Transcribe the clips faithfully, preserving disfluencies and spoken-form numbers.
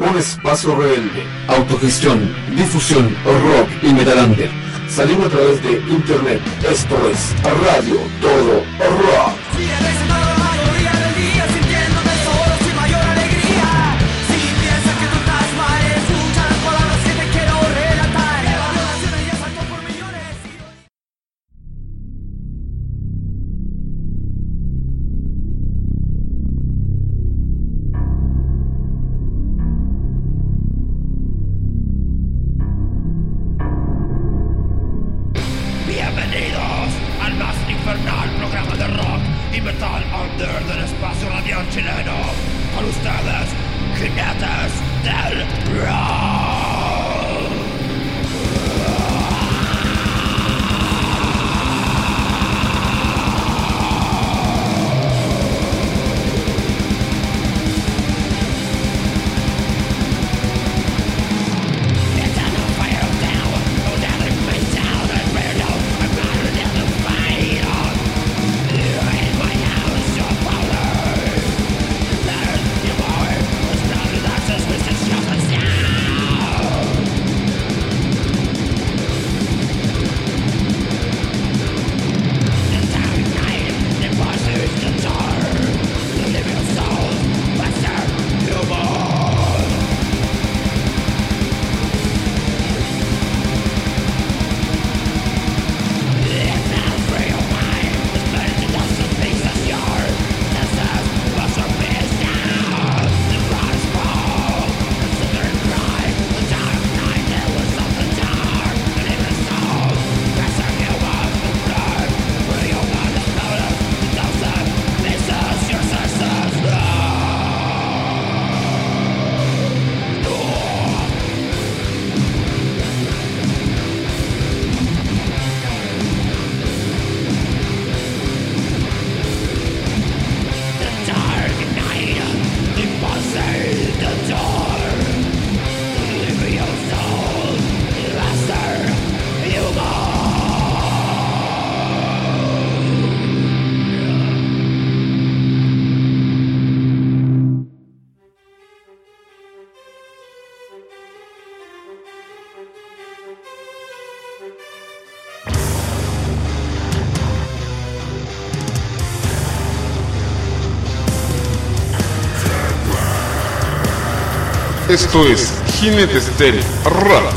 Un espacio rebelde, autogestión, difusión, rock y metal under. Salimos a través de internet. Esto es Radio Todo Rock. Esto es Jinetes del Rock.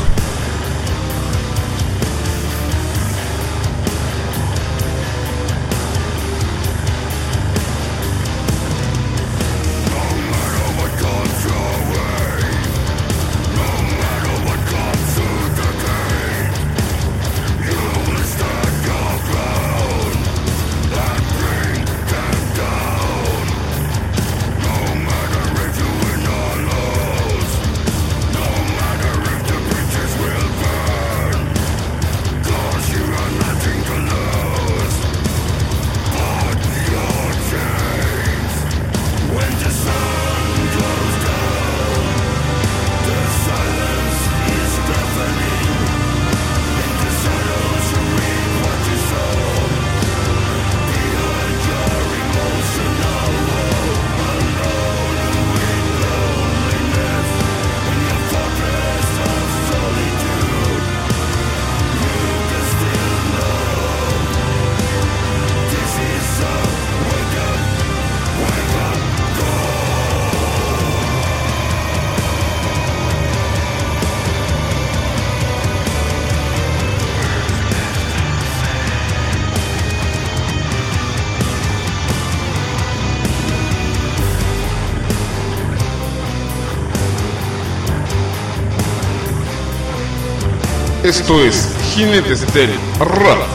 Esto es Jinetes del Rock.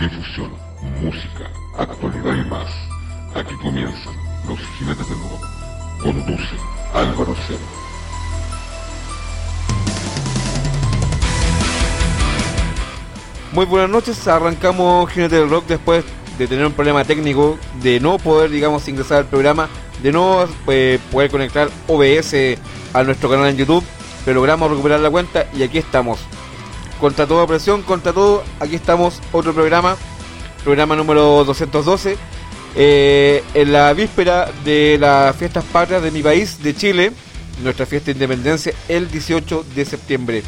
difusión, música, actualidad y más. Aquí comienzan los Jinetes del Rock. Conduce Álvaro Cerro. Muy buenas noches, arrancamos Jinetes del Rock después de tener un problema técnico, de no poder, digamos, ingresar al programa, de no eh, poder conectar O B S a nuestro canal en YouTube, pero logramos recuperar la cuenta y aquí estamos. Contra toda presión, contra todo, aquí estamos, otro programa, programa número doscientos doce, eh, en la víspera de las fiestas patrias de mi país, de Chile, nuestra fiesta de independencia, el dieciocho de septiembre.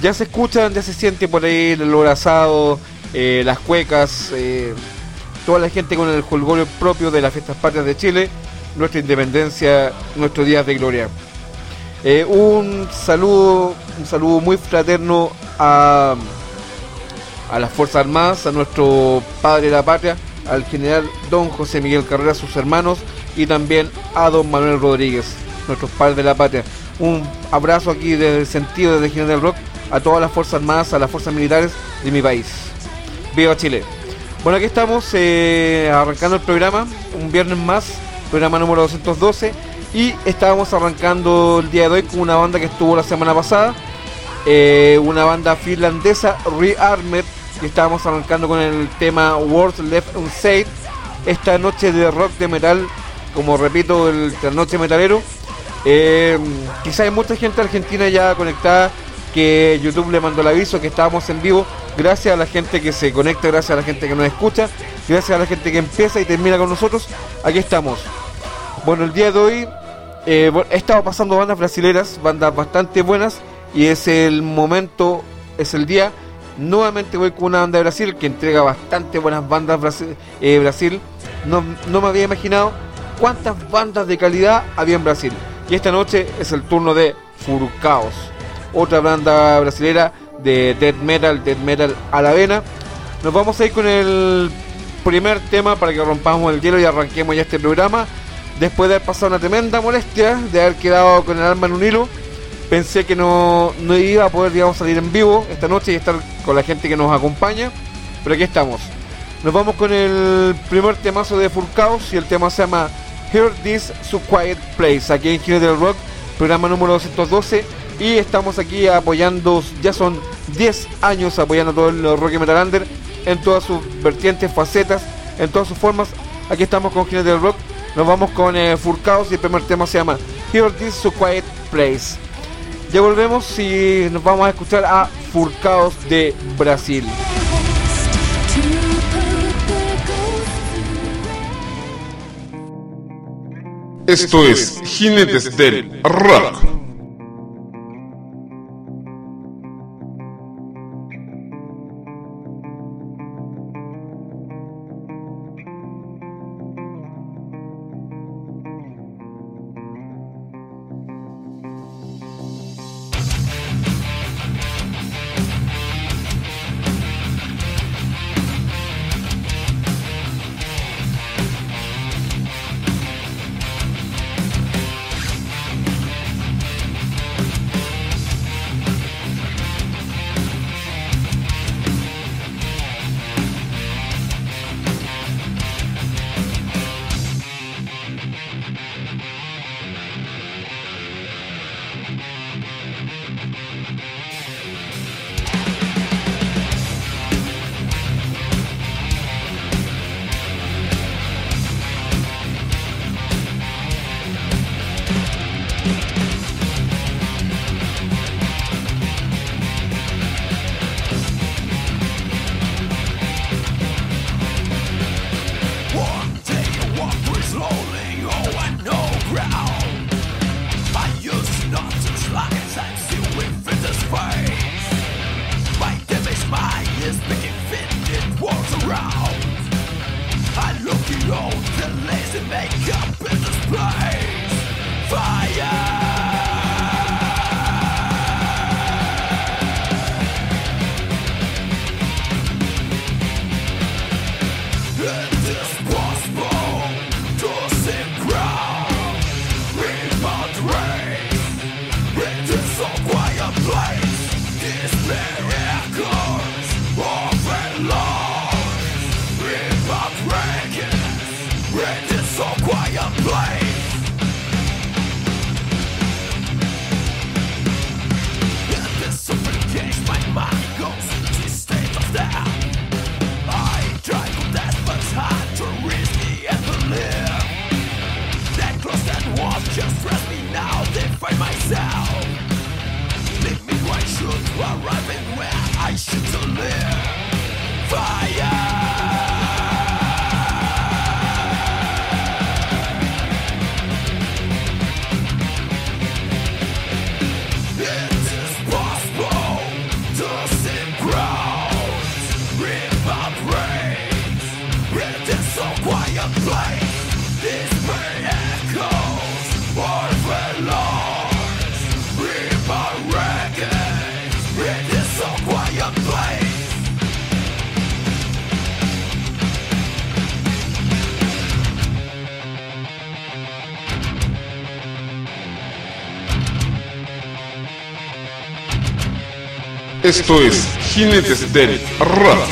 Ya se escuchan, ya se siente por ahí el olor asado, eh, las cuecas, eh, toda la gente con el jolgorio propio de las fiestas patrias de Chile, nuestra independencia, nuestros días de gloria. Eh, un saludo, un saludo muy fraterno a, a las Fuerzas Armadas, a nuestro padre de la patria, al general don José Miguel Carrera, sus hermanos, y también a don Manuel Rodríguez, nuestros padres de la patria. Un abrazo aquí desde el sentido de Jinetes del Rock a todas las Fuerzas Armadas, a las Fuerzas Militares de mi país. ¡Viva Chile! Bueno, aquí estamos eh, arrancando el programa, un viernes más, programa número doscientos doce, y estábamos arrancando el día de hoy con una banda que estuvo la semana pasada, eh, una banda finlandesa, Re-Armed, y estábamos arrancando con el tema Words Left Unsaid, esta noche de rock de metal, como repito, el Trasnoche Metalero. Eh, quizás hay mucha gente argentina ya conectada, que YouTube le mandó el aviso que estábamos en vivo. Gracias a la gente que se conecta, gracias a la gente que nos escucha, gracias a la gente que empieza y termina con nosotros. Aquí estamos. Bueno, el día de hoy eh, he estado pasando bandas brasileras, bandas bastante buenas, y es el momento, es el día. Nuevamente voy con una banda de Brasil que entrega bastante buenas bandas. Brasil, eh, Brasil. No, no me había imaginado cuántas bandas de calidad había en Brasil. Y esta noche es el turno de Fourkaos, otra banda brasilera de death metal, death metal a la vena. Nos vamos a ir con el primer tema para que rompamos el hielo y arranquemos ya este programa. Después de haber pasado una tremenda molestia, de haber quedado con el alma en un hilo, pensé que no, no iba a poder, digamos, salir en vivo esta noche y estar con la gente que nos acompaña, pero aquí estamos. Nos vamos con el primer temazo de Fourkaos y el tema se llama Hear This So Quiet Place, aquí en Jinetes del Rock, programa número doscientos doce. Y estamos aquí apoyando, ya son diez años apoyando todo el rock y metal under, en todas sus vertientes, facetas, en todas sus formas. Aquí estamos con Jinetes del Rock, nos vamos con eh, Fourkaos y el primer tema se llama Hear This So Quiet Place. Ya volvemos y nos vamos a escuchar a Fourkaos de Brasil. Esto es Jinetes del Rock. Esto es Jinetes del Rock.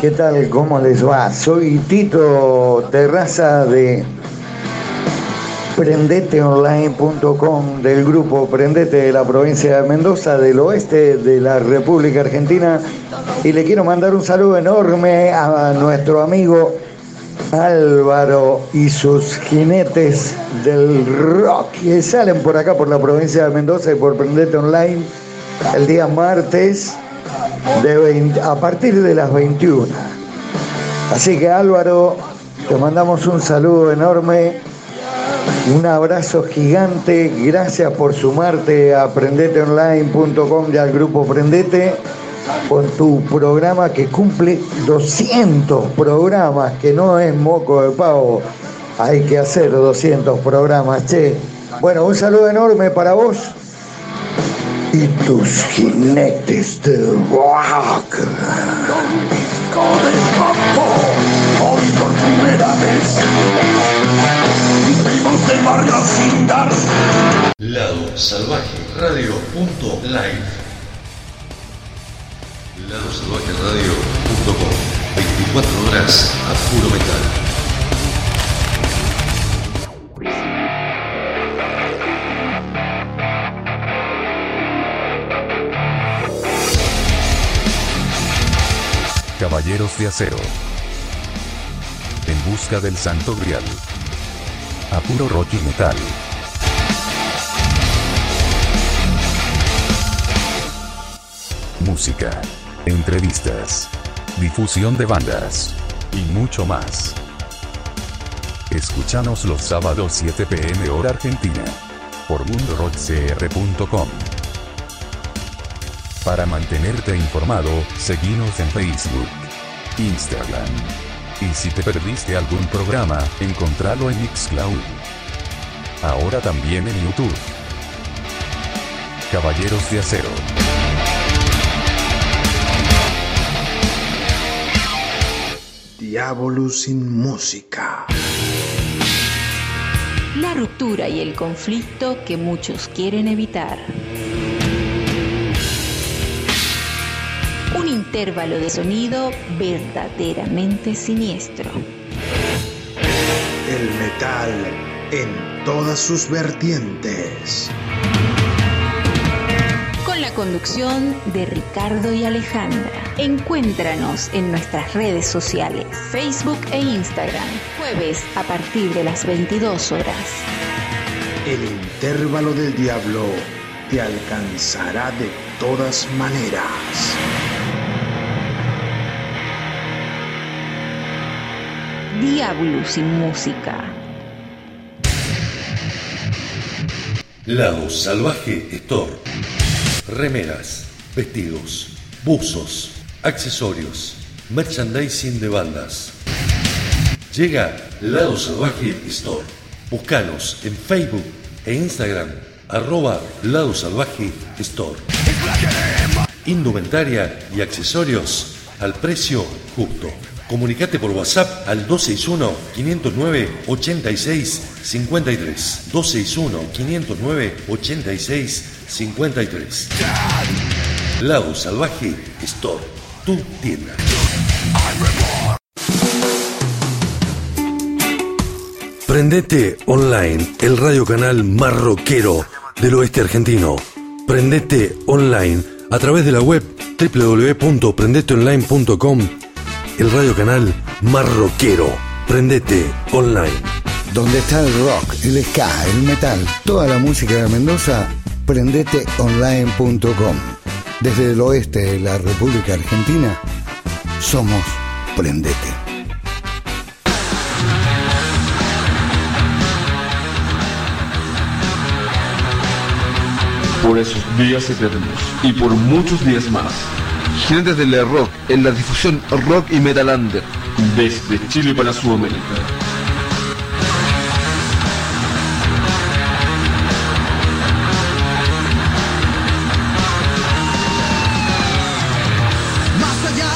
¿Qué tal? ¿Cómo les va? Soy Tito Terraza de Prendete Online punto com, del grupo Prendete de la provincia de Mendoza, del oeste de la República Argentina, y le quiero mandar un saludo enorme a nuestro amigo Álvaro y sus jinetes del rock, que salen por acá, por la provincia de Mendoza y por Prendete Online, el día martes De veinte, a partir de las veintiuna. Así que Álvaro, te mandamos un saludo enorme, un abrazo gigante, gracias por sumarte a prendete online punto com y al grupo Prendete, por tu programa que cumple doscientos programas, que no es moco de pavo, hay que hacer doscientos programas, che. Bueno, un saludo enorme para vos y tus jinetes de rock. Con disco de papo, hoy por primera vez, vivimos de barrio sin dar. Lado Salvaje Radio punto live. Lado Salvaje Radio punto com. veinticuatro horas a puro metal. Caballeros de Acero, en busca del santo grial, a puro rock y metal. Música, entrevistas, difusión de bandas y mucho más. Escúchanos los sábados siete p m hora Argentina por mundorockcr punto com. Para mantenerte informado, seguinos en Facebook, Instagram. Y si te perdiste algún programa, encontralo en Mixcloud. Ahora también en YouTube. Caballeros de Acero. Diabolus sin Música. La ruptura y el conflicto que muchos quieren evitar. Un intervalo de sonido verdaderamente siniestro. El metal en todas sus vertientes. Con la conducción de Ricardo y Alejandra. Encuéntranos en nuestras redes sociales, Facebook e Instagram, jueves a partir de las veintidós horas. El intervalo del diablo te alcanzará de todas maneras. Diabolus sin Música. Lado Salvaje Store. Remeras, vestidos, buzos, accesorios, merchandising de bandas. Llega Lado Salvaje Store. Búscanos en Facebook e Instagram, arroba Lado Salvaje Store. Indumentaria y accesorios al precio justo. Comunicate por WhatsApp al dos seis uno, cinco cero nueve, ocho seis cinco tres. dos seis uno, cinco cero nueve, ocho seis cinco tres. Lado Salvaje Store, tu tienda. Prendete Online, el radio canal más rockero del oeste argentino. Prendete Online, a través de la web doble u doble u doble u punto prendete online punto com. El radio canal más rockero. Prendete Online. Donde está el rock, el ska, el metal, toda la música de Mendoza, prendete online punto com. Desde el oeste de la República Argentina, somos Prendete. Por esos días eternos y por muchos días más. Jinetes del Rock, en la difusión rock y metal under, desde Chile para Sudamérica. Más allá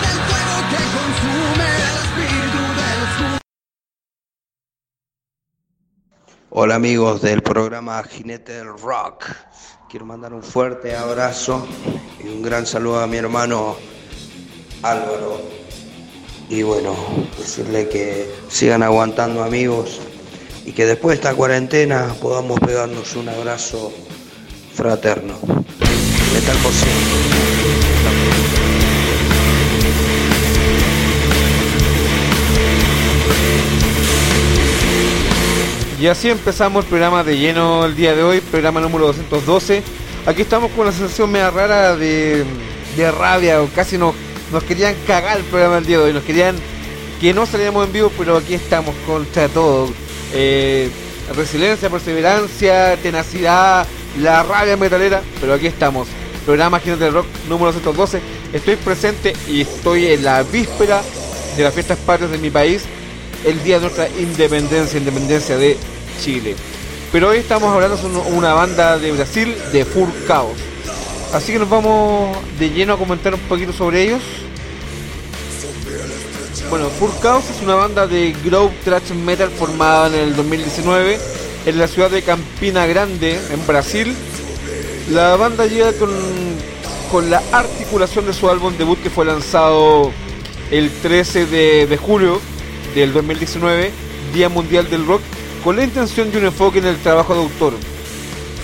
del fuego que consume el espíritu del sur. Hola amigos del programa Jinetes del Rock. Quiero mandar un fuerte abrazo y un gran saludo a mi hermano Álvaro. Y bueno, decirle que sigan aguantando amigos y que después de esta cuarentena podamos pegarnos un abrazo fraterno. Metal por siempre. Y así empezamos el programa de lleno el día de hoy, programa número doscientos doce. Aquí estamos con una sensación media rara de, de rabia, o casi nos, nos querían cagar el programa el día de hoy, nos querían que no saliéramos en vivo, pero aquí estamos contra todo. Eh, resiliencia, perseverancia, tenacidad, la rabia metalera, pero aquí estamos. Programa Jinetes del Rock número doscientos doce. Estoy presente y estoy en la víspera de las fiestas patrias de mi país, el día de nuestra independencia, independencia de Chile. Pero hoy estamos hablando de una banda de Brasil, de Fourkaos. Así que nos vamos de lleno a comentar un poquito sobre ellos. Bueno, Fourkaos es una banda de groove thrash metal formada en el dos mil diecinueve en la ciudad de Campina Grande, en Brasil. La banda llega con, con la articulación de su álbum debut que fue lanzado el trece de julio del dos mil diecinueve, Día Mundial del Rock, con la intención de un enfoque en el trabajo de autor.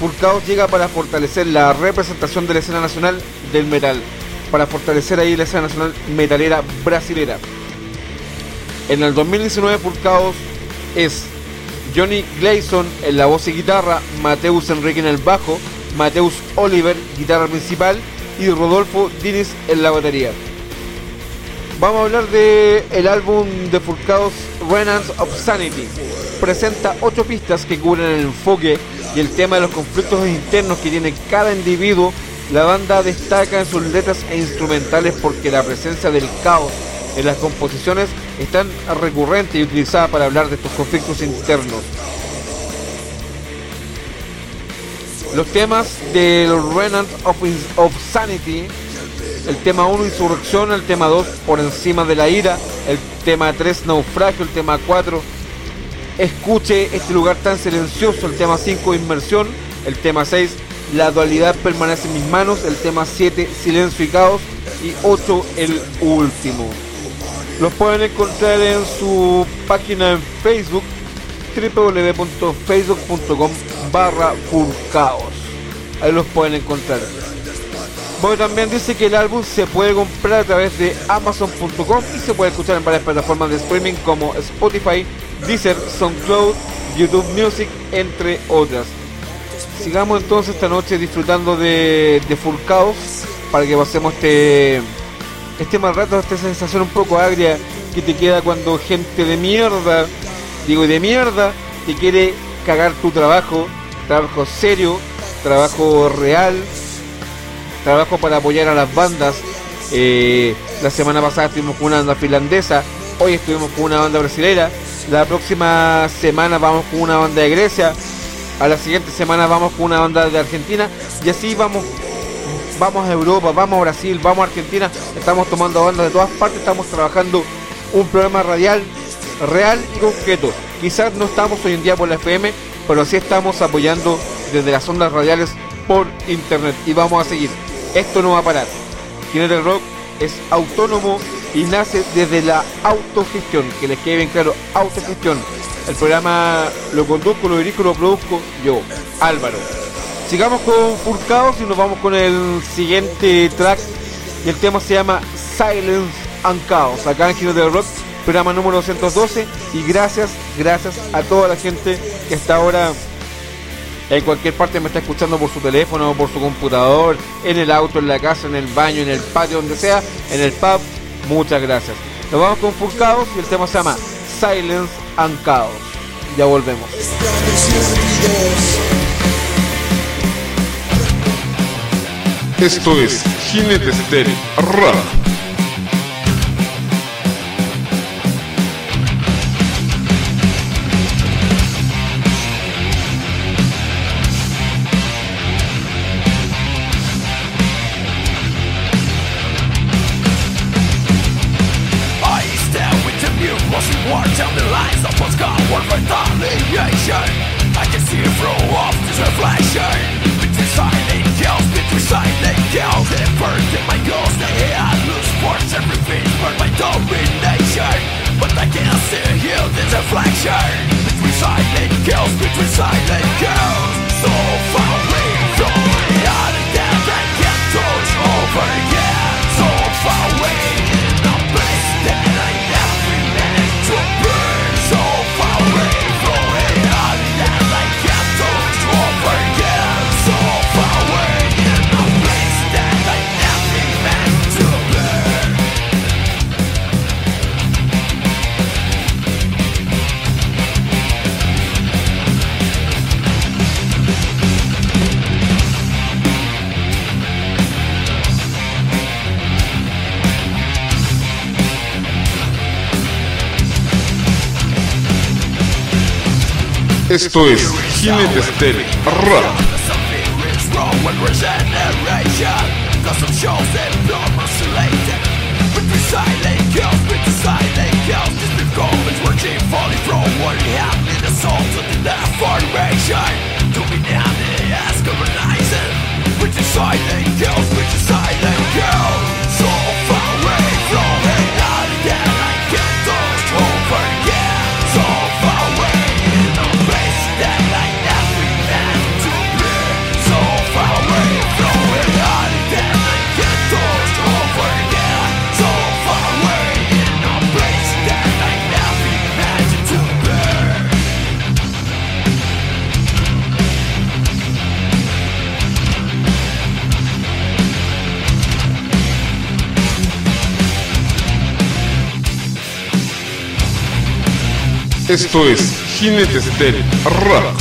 Fourkaos llega para fortalecer la representación de la escena nacional del metal, para fortalecer ahí la escena nacional metalera brasilera. En el dos mil diecinueve Fourkaos es Johnny Gleison en la voz y guitarra, Mateus Enrique en el bajo, Mateus Oliver, guitarra principal, y Rodolfo Diniz en la batería. Vamos a hablar de el álbum de Fourkaos, Remnant of Sanity. Presenta ocho pistas que cubren el enfoque y el tema de los conflictos internos que tiene cada individuo. La banda destaca en sus letras e instrumentales porque la presencia del caos en las composiciones es tan recurrente y utilizada para hablar de estos conflictos internos. Los temas del Remnant of, of Sanity: el tema uno, Insurrección; el tema dos, Por encima de la ira; el tema tres, Naufragio; el tema cuatro, Escuche este lugar tan silencioso; el tema cinco, Inmersión; el tema seis, La dualidad permanece en mis manos; el tema siete, Silencio y caos; y ocho, el último. Los pueden encontrar en su página en Facebook, doble u doble u doble u punto facebook punto com barra Fourkaos. Ahí los pueden encontrar. Boy también dice que el álbum se puede comprar a través de amazon punto com y se puede escuchar en varias plataformas de streaming como Spotify, Deezer, SoundCloud, YouTube Music, entre otras. Sigamos entonces esta noche disfrutando de, de Fourkaos, para que pasemos este, este mal rato, esta sensación un poco agria que te queda cuando gente de mierda, digo de mierda, te quiere cagar tu trabajo, trabajo serio, trabajo real, trabajo para apoyar a las bandas. Eh, la semana pasada estuvimos con una banda finlandesa, hoy estuvimos con una banda brasileña, la próxima semana vamos con una banda de Grecia, a la siguiente semana vamos con una banda de Argentina, y así vamos vamos a Europa, vamos a Brasil, vamos a Argentina, estamos tomando bandas de todas partes, estamos trabajando un programa radial real y concreto. Quizás no estamos hoy en día por la F M, pero sí estamos apoyando desde las ondas radiales por internet, y vamos a seguir, esto no va a parar. Jinetes del Rock es autónomo y nace desde la autogestión, que les quede bien claro, autogestión. El programa lo conduzco, lo dirijo, lo produzco yo, Álvaro. Sigamos con Fourkaos y nos vamos con el siguiente track, y el tema se llama Silence and Chaos, acá en Jinetes del Rock, programa número doscientos doce, y gracias, gracias a toda la gente que hasta ahora en cualquier parte me está escuchando por su teléfono, por su computador, en el auto, en la casa, en el baño, en el patio, donde sea, en el pub. Muchas gracias. Nos vamos con Fourkaos y el tema se llama Silence and Chaos. Ya volvemos. Esto es Jinetes del Rock. Esto es Jinetes del Rock. Esto es Jinetes del Rock.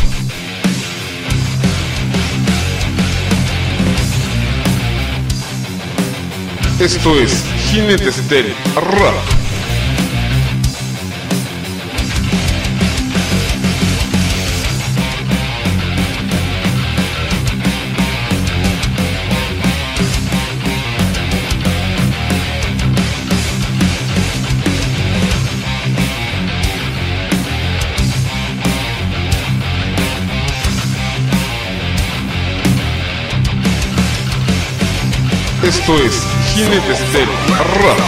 Esto es Jinetes del Rock.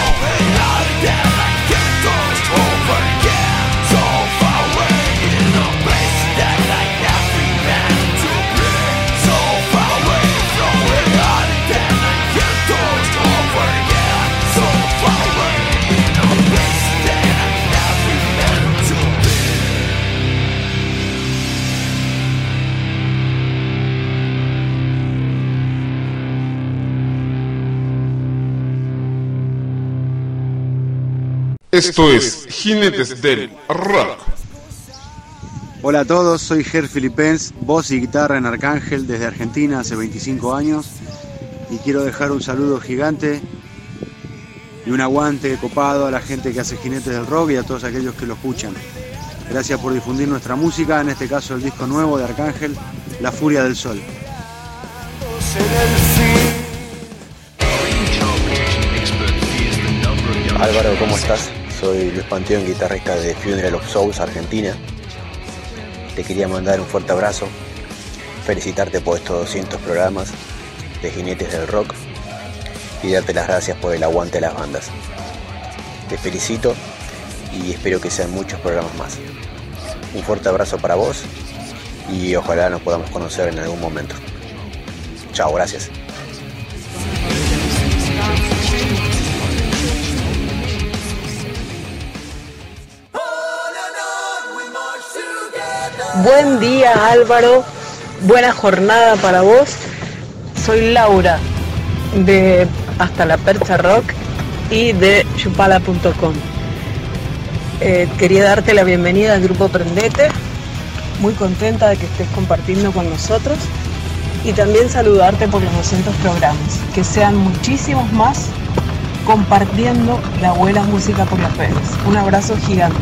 Esto es Jinetes del Rock. Esto es Jinetes del Rock. Hola a todos, soy Ger Filipens, voz y guitarra en Arcángel desde Argentina hace veinticinco años y quiero dejar un saludo gigante y un aguante copado a la gente que hace Jinetes del Rock y a todos aquellos que lo escuchan. Gracias por difundir nuestra música, en este caso el disco nuevo de Arcángel, La Furia del Sol. Álvaro, ¿cómo estás? Soy Luis Panteón, guitarrista de The Funeral of Souls, Argentina. Te quería mandar un fuerte abrazo, felicitarte por estos doscientos programas de Jinetes del Rock y darte las gracias por el aguante a las bandas. Te felicito y espero que sean muchos programas más. Un fuerte abrazo para vos y ojalá nos podamos conocer en algún momento. Chao, gracias. Buen día, Álvaro, buena jornada para vos. Soy Laura de Hasta la Percha Rock y de chupala punto com. Eh, quería darte la bienvenida al grupo Prendete, muy contenta de que estés compartiendo con nosotros y también saludarte por los doscientos programas, que sean muchísimos más compartiendo la buena música por las redes. Un abrazo gigante.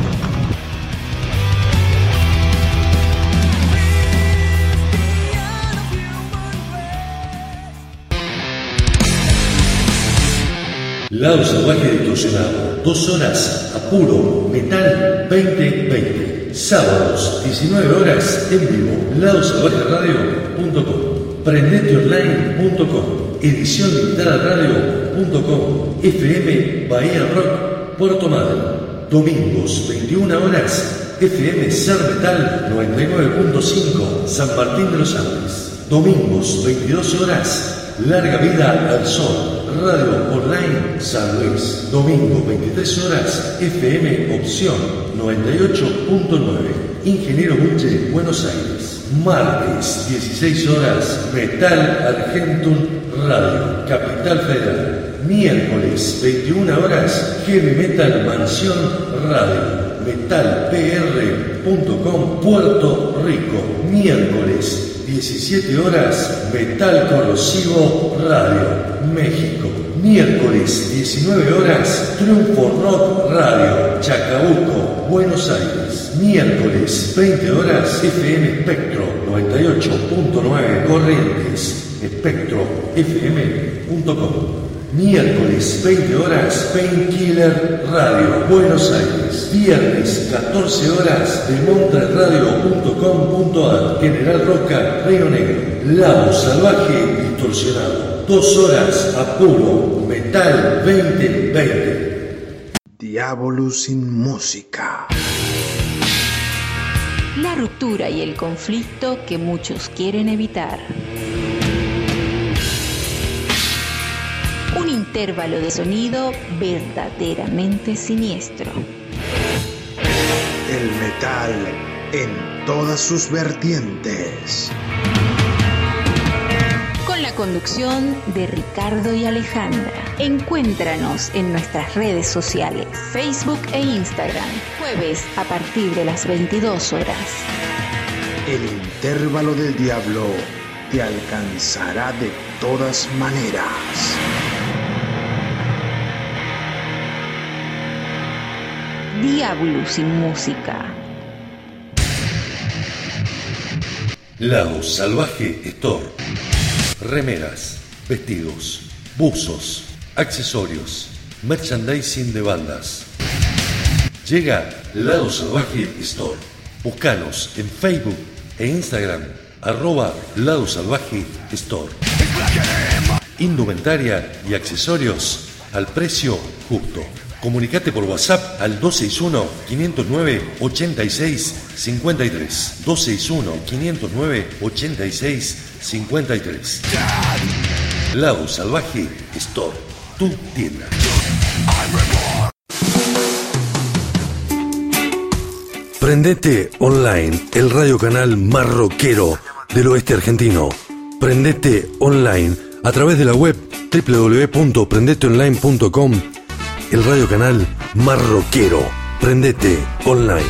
Lado Salvaje distorsionado, dos horas a puro metal veinte veinte, sábados diecinueve horas en vivo, lado salvaje radio punto com, prendete online punto com, edición limitada radio punto com, F M Bahía Rock, Puerto Madryn, domingos veintiuna horas, F M Ser Metal noventa y nueve punto cinco, San Martín de los Andes, domingos veintidós horas, Larga Vida al Sol, Radio Online San Luis, domingo veintitrés horas, F M Opción noventa y ocho punto nueve, Ingeniero Buche, Buenos Aires, martes dieciséis horas, Metal Argentum Radio, Capital Federal, miércoles veintiuna horas, Heavy Metal Mansión Radio, metal p r punto com, Puerto Rico, miércoles diecisiete horas, Metal Corrosivo Radio, México. Miércoles diecinueve horas, Triunfo Rock Radio, Chacabuco, Buenos Aires. Miércoles veinte horas, F M Espectro noventa y ocho punto nueve, Corrientes, espectro f m punto com. Miércoles veinte horas, Painkiller Radio, Buenos Aires. Viernes catorce horas, demontre radio punto com punto ar, General Roca, Río Negro. Lado Salvaje distorsionado, dos horas a puro metal veinte veinte. Diabolus sin Música. La ruptura y el conflicto que muchos quieren evitar. Un intervalo de sonido verdaderamente siniestro. El metal en todas sus vertientes. Con la conducción de Ricardo y Alejandra. Encuéntranos en nuestras redes sociales, Facebook e Instagram, jueves a partir de las veintidós horas. El intervalo del diablo te alcanzará de todas maneras. Diabolus sin Música. Lado Salvaje Store. Remeras, vestidos, buzos, accesorios, merchandising de bandas. Llega Lado Salvaje Store. Búscanos en Facebook e Instagram, arroba Lado Salvaje Store. Indumentaria y accesorios al precio justo. Comunicate por WhatsApp al dos seis uno, cinco cero nueve, ocho seis cinco tres. dos seis uno, cinco cero nueve, ocho seis cinco tres. Lado Salvaje Store, tu tienda. Prendete Online, el radio canal más rockero del oeste argentino. Prendete Online, a través de la web doble u doble u doble u punto prendete online punto com. El radio canal más rockero. Prendete Online.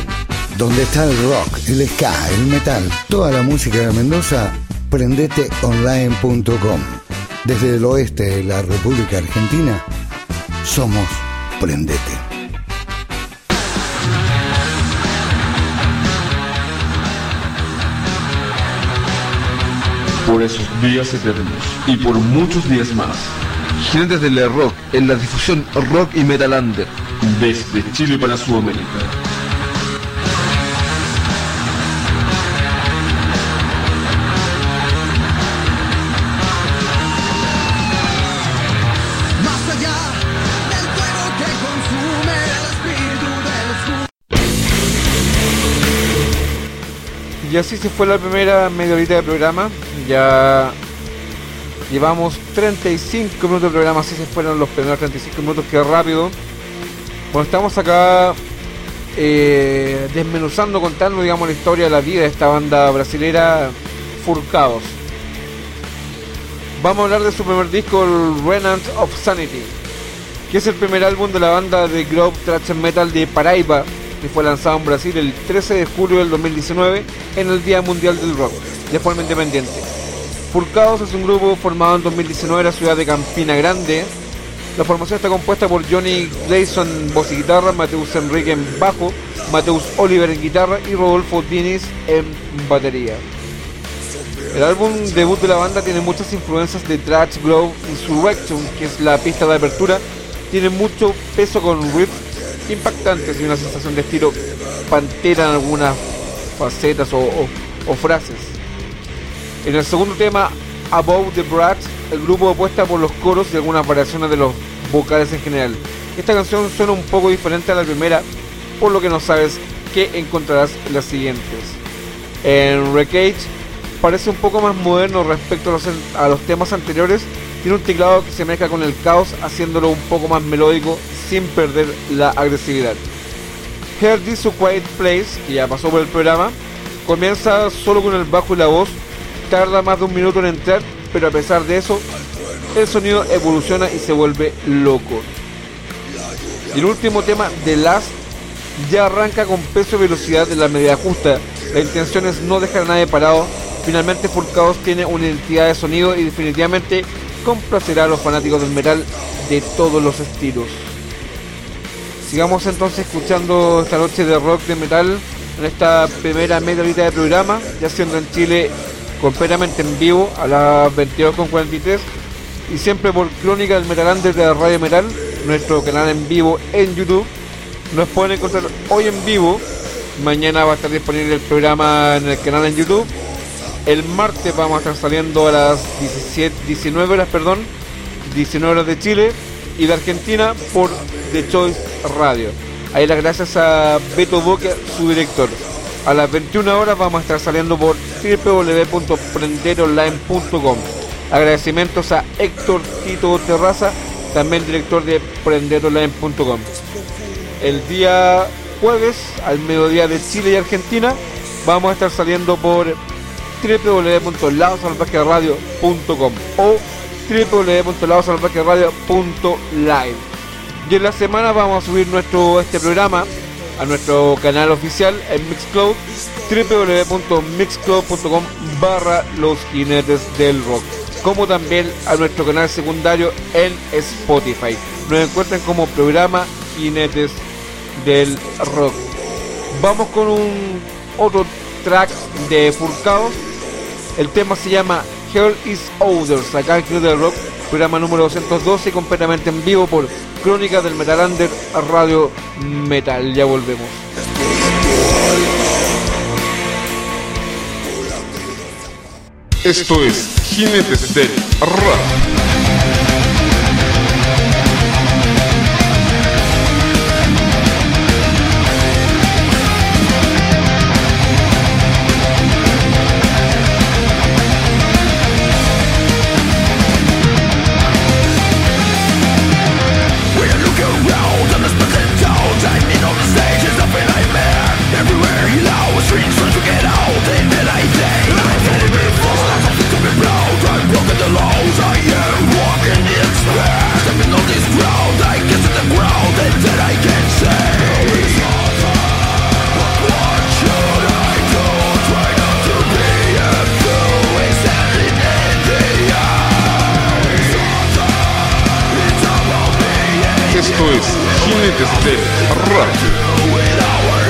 donde está el rock, el ska, el metal, toda la música de Mendoza. Prendete online punto com. Desde el oeste de la República Argentina, somos Prendete. Por esos días eternos y por muchos días más, Jinetes del Rock en la difusión rock y metal under desde Chile para Sudamérica. Y así se fue la primera media horita de programa. Ya llevamos treinta y cinco minutos de programa. Así se fueron los primeros treinta y cinco minutos. Qué rápido. Bueno, estamos acá eh, desmenuzando, contando, digamos, la historia de la vida de esta banda brasilera, Fourkaos. Vamos a hablar de su primer disco, el Remnant of Sanity, que es el primer álbum de la banda de grove thrash metal de Paraíba, que fue lanzado en Brasil el trece de julio del dos mil diecinueve en el Día Mundial del Rock, de forma independiente. Fourkaos es un grupo formado en dos mil diecinueve en la ciudad de Campina Grande. La formación está compuesta por Johnny Gleison en voz y guitarra, Mateus Enrique en bajo, Mateus Oliver en guitarra y Rodolfo Diniz en batería. El álbum debut de la banda tiene muchas influencias de thrash, grove, Insurrection, que es la pista de apertura. Tiene mucho peso con riffs impactantes y una sensación de estilo Pantera en algunas facetas o, o, o frases. En el segundo tema, Above the Brat, el grupo apuesta por los coros y algunas variaciones de los vocales en general. Esta canción suena un poco diferente a la primera, por lo que no sabes qué encontrarás en las siguientes. En Re-Armed parece un poco más moderno respecto a los, a los temas anteriores. Tiene un teclado que se mezcla con el caos, haciéndolo un poco más melódico sin perder la agresividad. Here This Quiet Place, que ya pasó por el programa, comienza solo con el bajo y la voz. Tarda más de un minuto en entrar, pero a pesar de eso, el sonido evoluciona y se vuelve loco. Y el último tema, The Last, ya arranca con peso y velocidad en la medida justa. La intención es no dejar a nadie parado. Finalmente, Fourkaos tiene una identidad de sonido y definitivamente complacerá a los fanáticos del metal de todos los estilos. Sigamos entonces escuchando esta noche de rock de metal en esta primera media horita de programa, ya siendo en Chile completamente en vivo a las veintidós cuarenta y tres y siempre por Crónica del Metal Under de Radio Metal, nuestro canal en vivo en YouTube. Nos pueden encontrar hoy en vivo, mañana va a estar disponible el programa en el canal en YouTube. El martes vamos a estar saliendo a las diecisiete, diecinueve horas, perdón, diecinueve horas de Chile y de Argentina por The Choice Radio. Ahí las gracias a Beto Boque, su director. A las veintiuna horas vamos a estar saliendo por doble u doble u doble u punto prendete online punto com. Agradecimientos a Héctor Tito Terraza, también director de prendete online punto com. El día jueves, al mediodía de Chile y Argentina, vamos a estar saliendo por doble u doble u doble u punto lado salvaje radio punto com o doble u doble u doble u punto lado salvaje radio punto live. Y en la semana vamos a subir nuestro este programa a nuestro canal oficial en Mixcloud, doble u doble u doble u punto mixcloud punto com barra los jinetes del rock, como también a nuestro canal secundario en Spotify. Nos encuentran como programa Jinetes del Rock. Vamos con un otro track de Fourkaos. El tema se llama Hell is Others, acá en Club del Rock, programa número doscientos doce, completamente en vivo por Crónica del Metal Under Radio Metal. Ya volvemos. Esto es Jinetes del Rock. Look at the laws I am. Esto es Jinetes del Rock.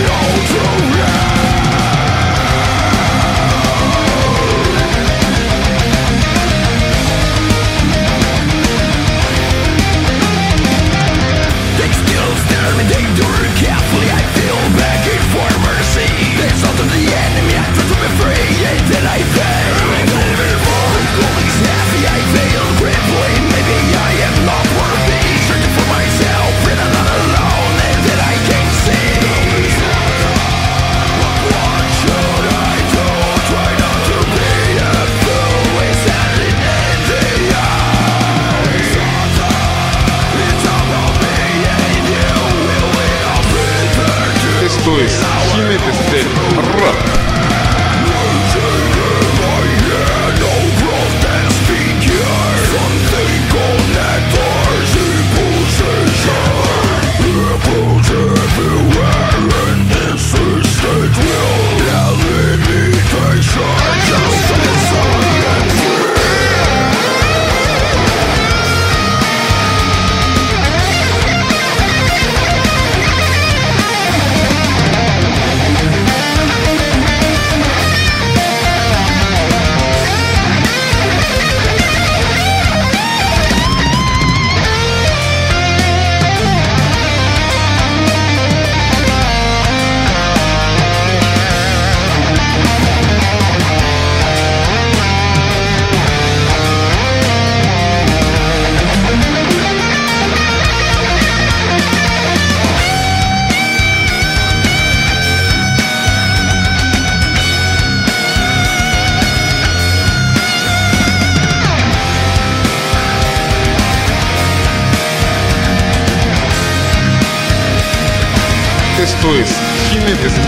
Esto es Jinetes del Rock.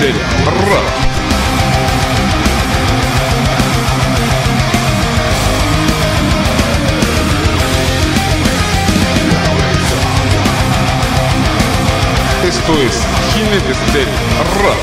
Esto es Jinetes del Rock. Esto es Jinetes del Rock.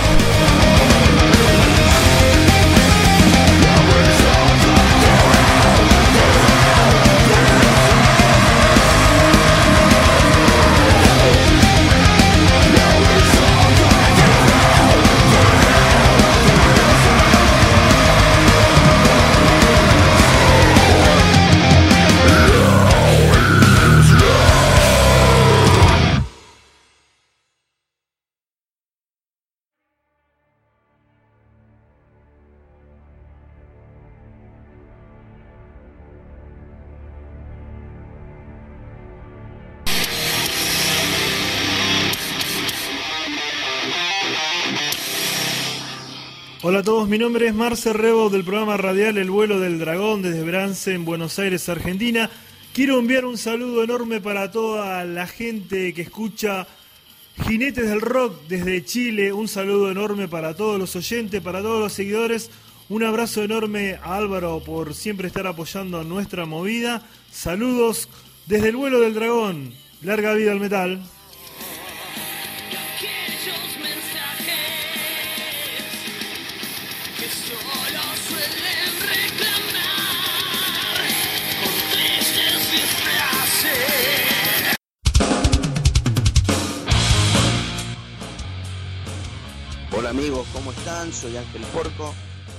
Hola a todos, mi nombre es Marce Rebo del programa radial El Vuelo del Dragón desde Brance en Buenos Aires, Argentina. Quiero enviar un saludo enorme para toda la gente que escucha Jinetes del Rock desde Chile. Un saludo enorme para todos los oyentes, para todos los seguidores. Un abrazo enorme a Álvaro por siempre estar apoyando nuestra movida. Saludos desde El Vuelo del Dragón. Larga vida al metal. Hola amigos, ¿cómo están? Soy Ángel Porco,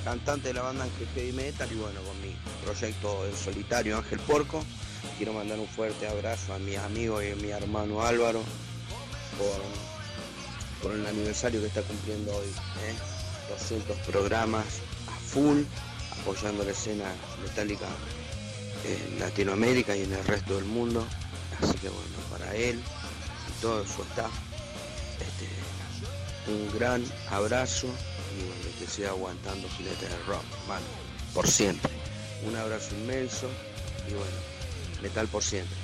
cantante de la banda Ángel Heavy Metal, y bueno, con mi proyecto en solitario Ángel Porco, quiero mandar un fuerte abrazo a mis amigos y a mi hermano Álvaro por, por el aniversario que está cumpliendo hoy, ¿eh? doscientos programas a full, apoyando la escena metálica en Latinoamérica y en el resto del mundo, así que bueno, para él y todo su staff, este, un gran abrazo y bueno, que siga aguantando Jinetes del Rock, man, por siempre. Un abrazo inmenso y bueno, metal por siempre.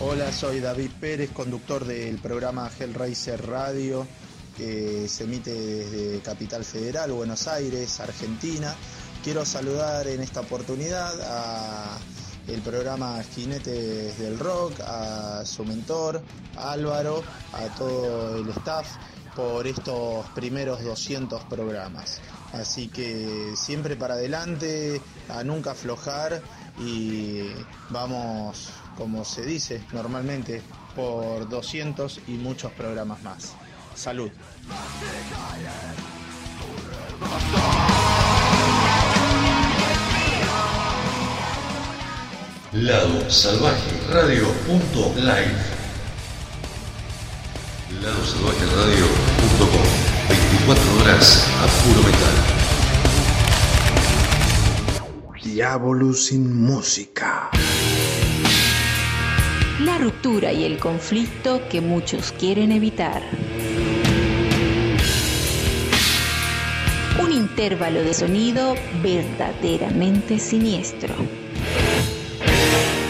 Hola, soy David Pérez, conductor del programa Hellraiser Radio, que se emite desde Capital Federal, Buenos Aires, Argentina. Quiero saludar en esta oportunidad a... el programa Jinetes del Rock, a su mentor, a Álvaro, a todo el staff por estos primeros doscientos programas. Así que siempre para adelante, a nunca aflojar, y vamos, como se dice normalmente, por doscientos y muchos programas más. Salud. Lado Salvaje Radio punto live. Lado Salvaje Radio punto com. veinticuatro horas a puro metal. Diabolus sin Música. La ruptura y el conflicto que muchos quieren evitar. Un intervalo de sonido verdaderamente siniestro.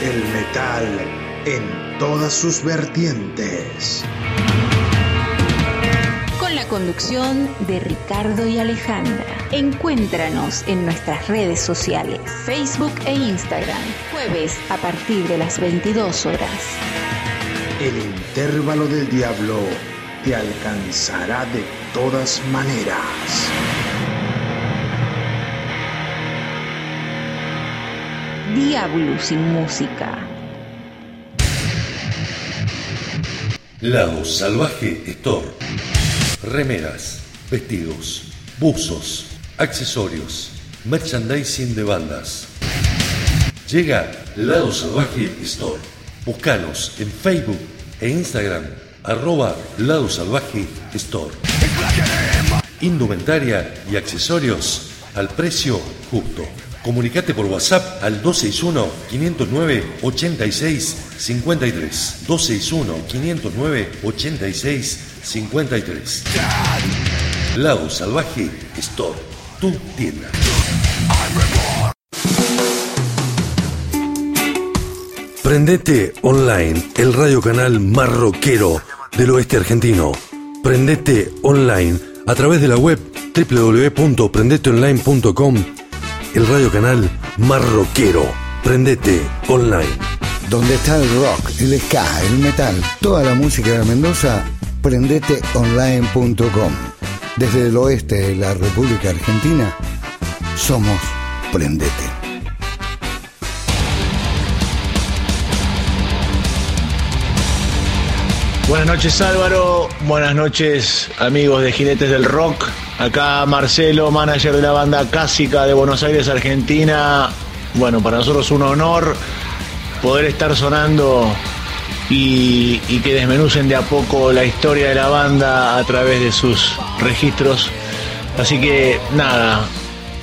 El metal en todas sus vertientes. Con la conducción de Ricardo y Alejandra. Encuéntranos en nuestras redes sociales, Facebook e Instagram, jueves a partir de las veintidós horas. El intervalo del diablo te alcanzará de todas maneras. Diabolus sin Música. Lado Salvaje Store. Remeras, vestidos, buzos, accesorios, merchandising de bandas. Llega Lado Salvaje Store. Búscanos en Facebook e Instagram, arroba Lado Salvaje Store. Indumentaria y accesorios al precio justo. Comunicate por WhatsApp al dos seis uno, cinco cero nueve, ocho seis cinco tres. dos seis uno, cinco cero nueve, ocho seis cinco tres. Lado Salvaje Store, tu tienda. Prendete Online, el radio canal más rockero del oeste argentino. Prendete Online, a través de la web doble u doble u doble u punto prendete online punto com. El radio canal más rockero. Prendete Online. Donde está el rock, el ska, el metal, toda la música de Mendoza, prendete online punto com. Desde el oeste de la República Argentina, somos Prendete. Buenas noches, Álvaro. Buenas noches, amigos de Jinetes del Rock. Acá Marcelo, manager de la banda Cásica de Buenos Aires, Argentina. Bueno, para nosotros un honor poder estar sonando y, y que desmenucen de a poco la historia de la banda a través de sus registros. Así que nada,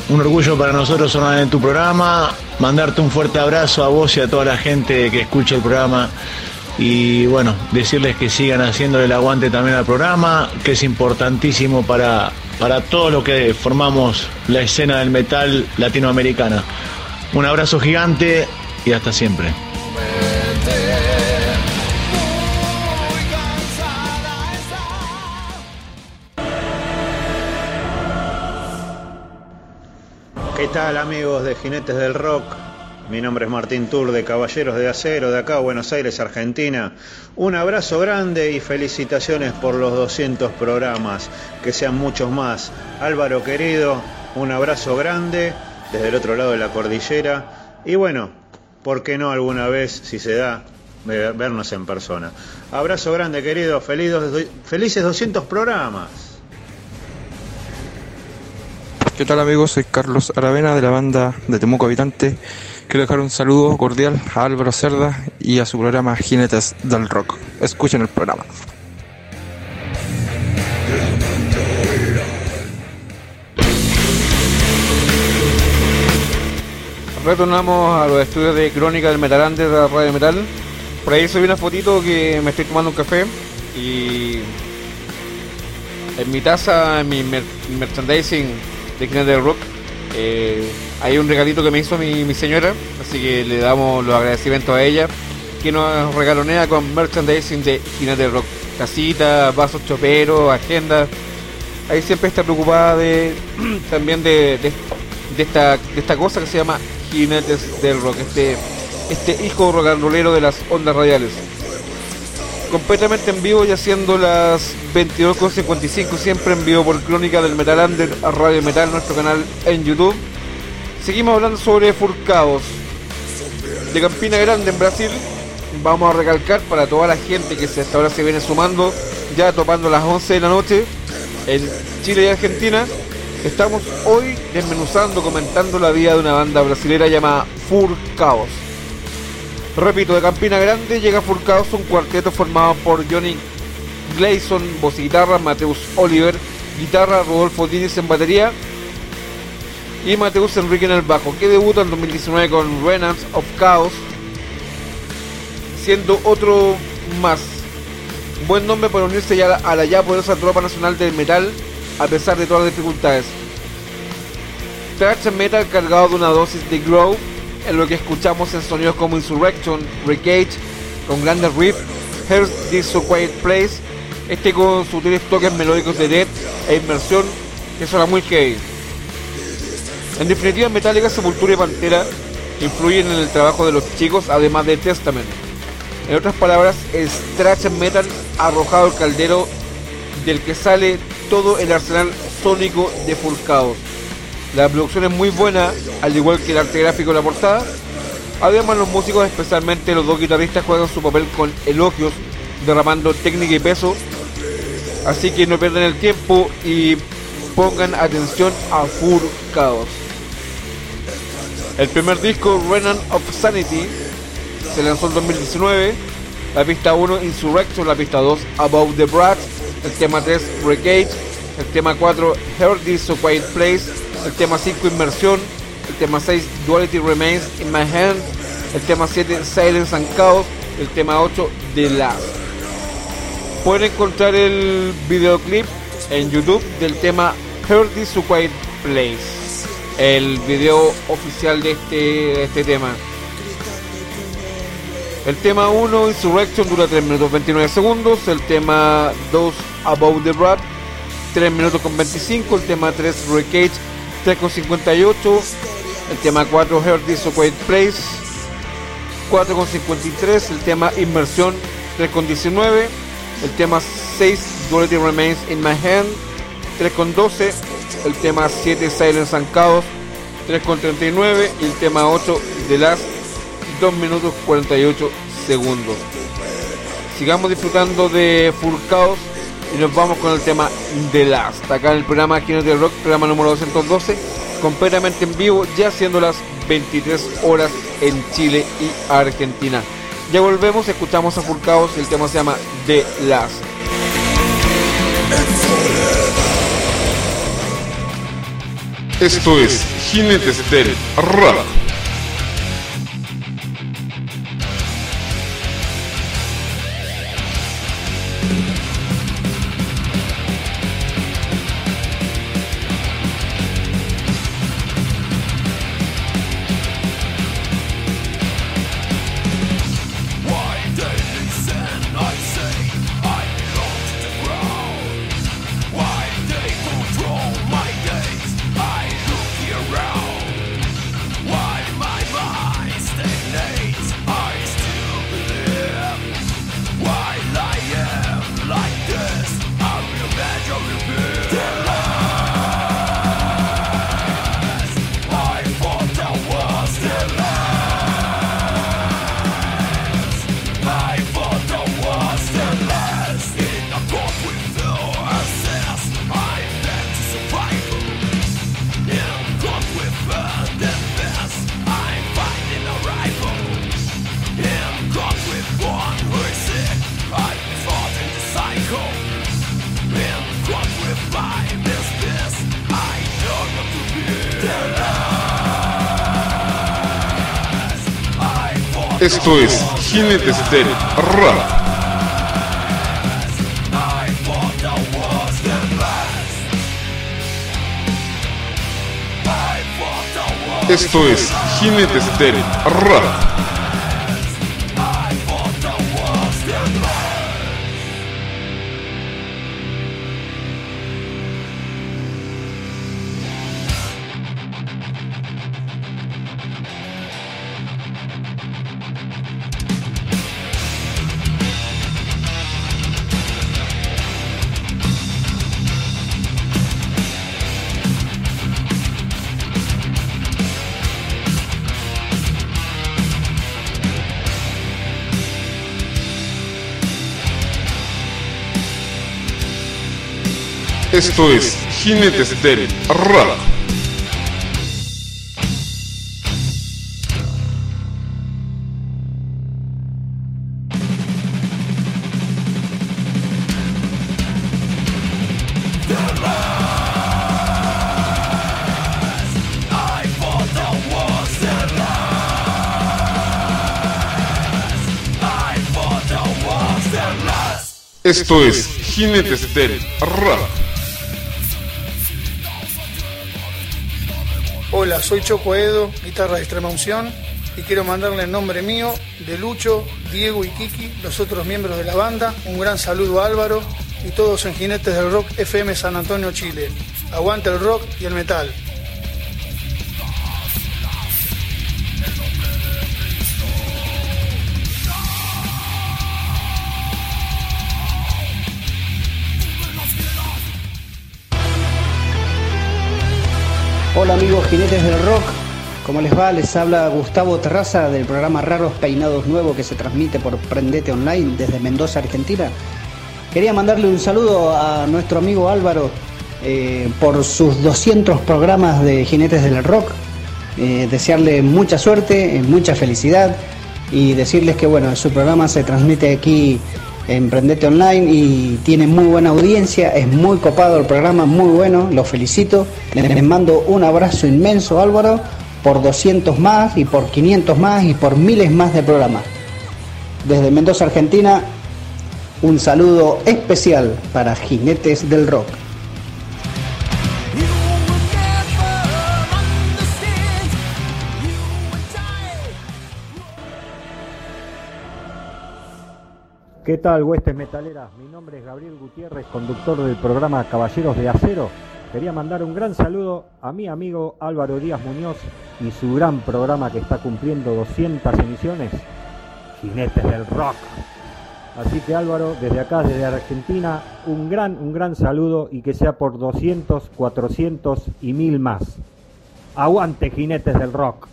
un orgullo para nosotros sonar en tu programa, mandarte un fuerte abrazo a vos y a toda la gente que escucha el programa. Y bueno, decirles que sigan haciéndole el aguante también al programa, que es importantísimo para, para todo lo que formamos la escena del metal latinoamericana. Un abrazo gigante y hasta siempre. ¿Qué tal, amigos de Jinetes del Rock? Mi nombre es Martín Tur, de Caballeros de Acero, de acá, Buenos Aires, Argentina. Un abrazo grande y felicitaciones por los doscientos programas, que sean muchos más. Álvaro querido, un abrazo grande desde el otro lado de la cordillera. Y bueno, ¿por qué no alguna vez, si se da, vernos en persona? Abrazo grande querido, felices doscientos programas. ¿Qué tal, amigos? Soy Carlos Aravena, de la banda de Temuco Habitante. Quiero dejar un saludo cordial a Álvaro Cerda y a su programa Jinetes del Rock. Escuchen el programa. Retornamos a los estudios de Crónica del Metal Under de Radio Metal. Por ahí subí una fotito que me estoy tomando un café y en mi taza, en mi mer- merchandising de Jinetes del Rock, eh, hay un regalito que me hizo mi, mi señora, así que le damos los agradecimientos a ella, que nos regalonea con merchandising de Jinetes del Rock. Casitas, vasos choperos, agendas. Ahí siempre está preocupada de también de, de, de, esta, de esta cosa que se llama Jinetes del Rock, este, este hijo rocanrolero de las ondas radiales. completamente en vivo, ya siendo las veintidós cincuenta y cinco, siempre en vivo por Crónica del Metal Under, a Radio Metal, nuestro canal en YouTube. Seguimos hablando sobre Fourkaos de Campina Grande, en Brasil. Vamos a recalcar para toda la gente que hasta ahora se viene sumando, ya topando las once de la noche en Chile y Argentina. Estamos hoy desmenuzando, comentando la vida de una banda brasilera llamada Fourkaos. Repito, de Campina Grande llega Fourkaos, un cuarteto formado por Johnny Gleison, voz y guitarra, Mateus Oliver, guitarra, Rodolfo Diniz en batería y Mateus Enrique en el bajo, que debuta en dos mil diecinueve con Remnant of Chaos, siendo otro más. Un buen nombre para unirse ya a la ya poderosa tropa nacional del metal, a pesar de todas las dificultades. Thrash metal cargado de una dosis de groove, en lo que escuchamos en sonidos como Insurrection, Re-Armed, con grandes riffs, Here's This So Quiet Place, este con sutiles toques melódicos de death e inmersión, que suena muy heavy. En definitiva, Metallica, Sepultura y Pantera influyen en el trabajo de los chicos, además de Testament. En otras palabras, es thrash metal arrojado al caldero, del que sale todo el arsenal sónico de Fourkaos. La producción es muy buena, al igual que el arte gráfico de la portada. Además, los músicos, especialmente los dos guitarristas, juegan su papel con elogios, derramando técnica y peso. Así que no pierdan el tiempo y pongan atención a Fourkaos. El primer disco, Remnant of Sanity, se lanzó en dos mil diecinueve. La pista uno, Insurrection, la pista dos, Above the Brass, el tema tres, Re-Armed, el tema cuatro, Here's This So Quiet Place, el tema cinco, Inmersión, el tema seis, Duality Remains in My Hand, el tema siete, Silence and Chaos, el tema ocho, The Last. Pueden encontrar el videoclip en YouTube del tema Here's This So Quiet Place, el video oficial de este, de este tema. El tema uno, Insurrection, dura tres minutos veintinueve segundos. El tema dos, Above the Rap, tres minutos con veinticinco. El tema tres, Re-Armed, tres con cincuenta y ocho. El tema cuatro, Here's This So Quiet Place, cuatro con cincuenta y tres. El tema Inmersión, tres con diecinueve. El tema seis, Duality Remains in My Hand, tres con doce. El tema siete, Silence and Chaos, tres con treinta y nueve. Y el tema ocho, The Last, dos minutos cuarenta y ocho segundos. Sigamos disfrutando de Fourkaos y nos vamos con el tema The Last, acá en el programa Jinetes del Rock, programa número doscientos doce, completamente en vivo, ya siendo las veintitrés horas en Chile y Argentina. Ya volvemos, escuchamos a Fourkaos y el tema se llama The Last. Esto es Jinetes del Rock. Esto es Jinetes del Rock. Esto es Jinetes del Rock. Esto es Jinetes del Rock. Esto es Jinetes del Rock. Hola, soy Choco Edo, guitarra de Extrema Unción, y quiero mandarle en nombre mío, de Lucho, Diego y Kiki, los otros miembros de la banda, un gran saludo a Álvaro y todos en Jinetes del Rock F M San Antonio, Chile. Aguanta el rock y el metal. Hola amigos jinetes del rock, ¿cómo les va? Les habla Gustavo Terraza del programa Raros Peinados Nuevo que se transmite por Prendete Online desde Mendoza, Argentina. Quería mandarle un saludo a nuestro amigo Álvaro eh, por sus doscientos programas de Jinetes del Rock, eh, desearle mucha suerte, mucha felicidad y decirles que bueno, su programa se transmite aquí en Prendete Online y tiene muy buena audiencia, es muy copado el programa, muy bueno, los felicito. Les mando un abrazo inmenso, Álvaro, por doscientos más y por quinientos más y por miles más de programas. Desde Mendoza, Argentina, un saludo especial para Jinetes del Rock. ¿Qué tal, huestes metaleras? Mi nombre es Gabriel Gutiérrez, conductor del programa Caballeros de Acero. Quería mandar un gran saludo a mi amigo Álvaro Díaz Muñoz y su gran programa que está cumpliendo doscientas emisiones, Jinetes del Rock. Así que Álvaro, desde acá, desde Argentina, un gran, un gran saludo y que sea por doscientos, cuatrocientos y mil más. ¡Aguante, Jinetes del Rock!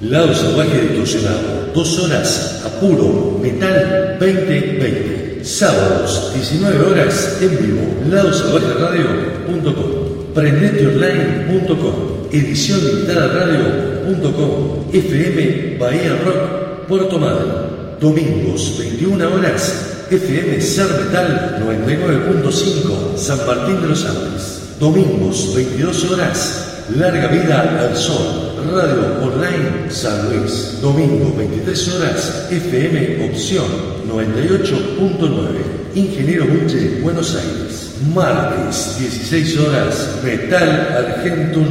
Lado Salvaje Distorsionado, dos horas a puro metal veinte veinte, sábados diecinueve horas en vivo, lado salvaje radio punto com, prendete online punto com, edición limitada radio punto com, F M Bahía Rock, Puerto Madero, domingos veintiuna horas, F M Ser Metal noventa y nueve punto cinco, San Martín de los Andes, domingos veintidós horas, Larga Vida al Sol, Radio Online San Luis, domingo veintitrés horas, F M Opción noventa y ocho punto nueve, Ingeniero Buche, Buenos Aires, martes dieciséis horas, Metal Argentum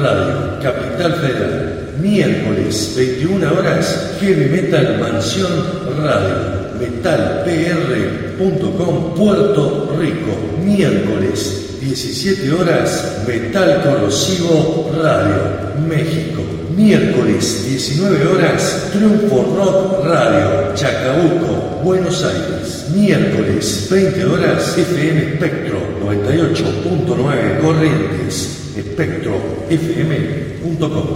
Radio, Capital Federal, miércoles veintiuna horas, Heavy Metal Mansión Radio, metal p r punto com, Puerto Rico, miércoles diecisiete horas, Metal Corrosivo Radio, México. Miércoles, diecinueve horas, Triunfo Rock Radio, Chacabuco, Buenos Aires. Miércoles, veinte horas, F M Espectro, noventa y ocho punto nueve, Corrientes, espectro f m punto com.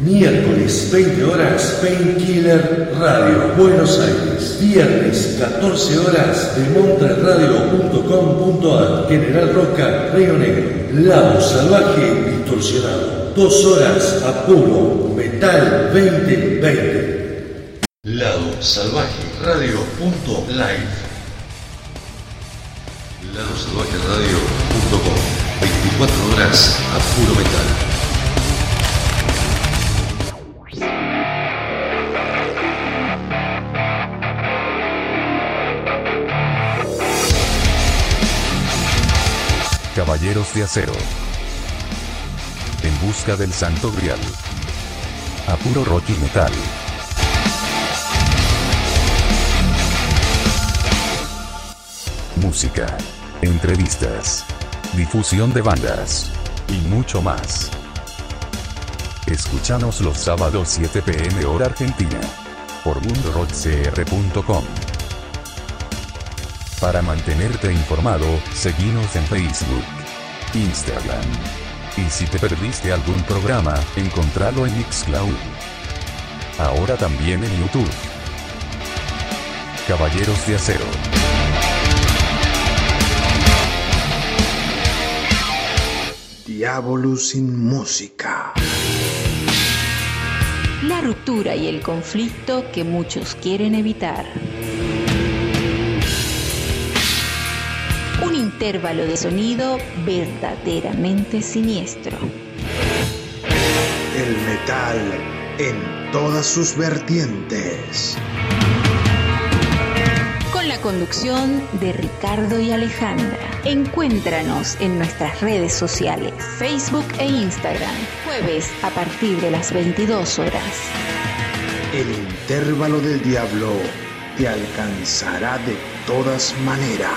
Miércoles, veinte horas, Painkiller Radio, Buenos Aires. Viernes, catorce horas, demontre radio punto com punto a r, General Roca, Río Negro. Lado Salvaje Distorsionado, dos horas a puro metal veinte veinte. Lado Salvaje Radio punto live, Lado Salvaje Radio punto com, veinticuatro horas a puro metal. Caballeros de Acero. En busca del Santo Grial. A puro rock y metal. Música, entrevistas, difusión de bandas y mucho más. Escúchanos los sábados siete p m hora Argentina por mundorock c r punto com. Para mantenerte informado, seguinos en Facebook, Instagram. Y si te perdiste algún programa, encontralo en Mixcloud. Ahora también en YouTube. Caballeros de Acero. Diabolus sin Música. La ruptura y el conflicto que muchos quieren evitar. Un intervalo de sonido verdaderamente siniestro. El metal en todas sus vertientes. Con la conducción de Ricardo y Alejandra. Encuéntranos en nuestras redes sociales, Facebook e Instagram, jueves a partir de las veintidós horas. El intervalo del diablo te alcanzará de todas maneras.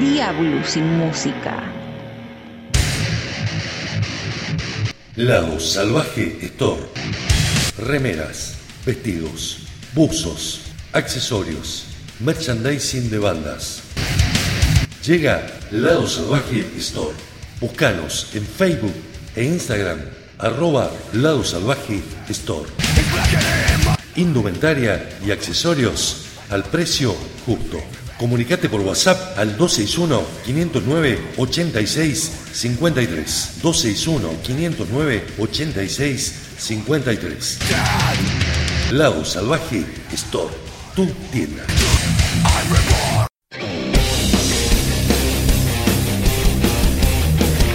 Diabolus sin Música. Lado Salvaje Store. Remeras, vestidos, buzos, accesorios, merchandising de bandas. Llega Lado Salvaje Store. Búscanos en Facebook e Instagram, arroba Lado Salvaje Store. Indumentaria y accesorios al precio justo. Comunicate por WhatsApp al dos seis uno, cinco cero nueve, ocho seis cinco tres. dos seis uno, cinco cero nueve, ocho seis cinco tres. Lado Salvaje Store, tu tienda.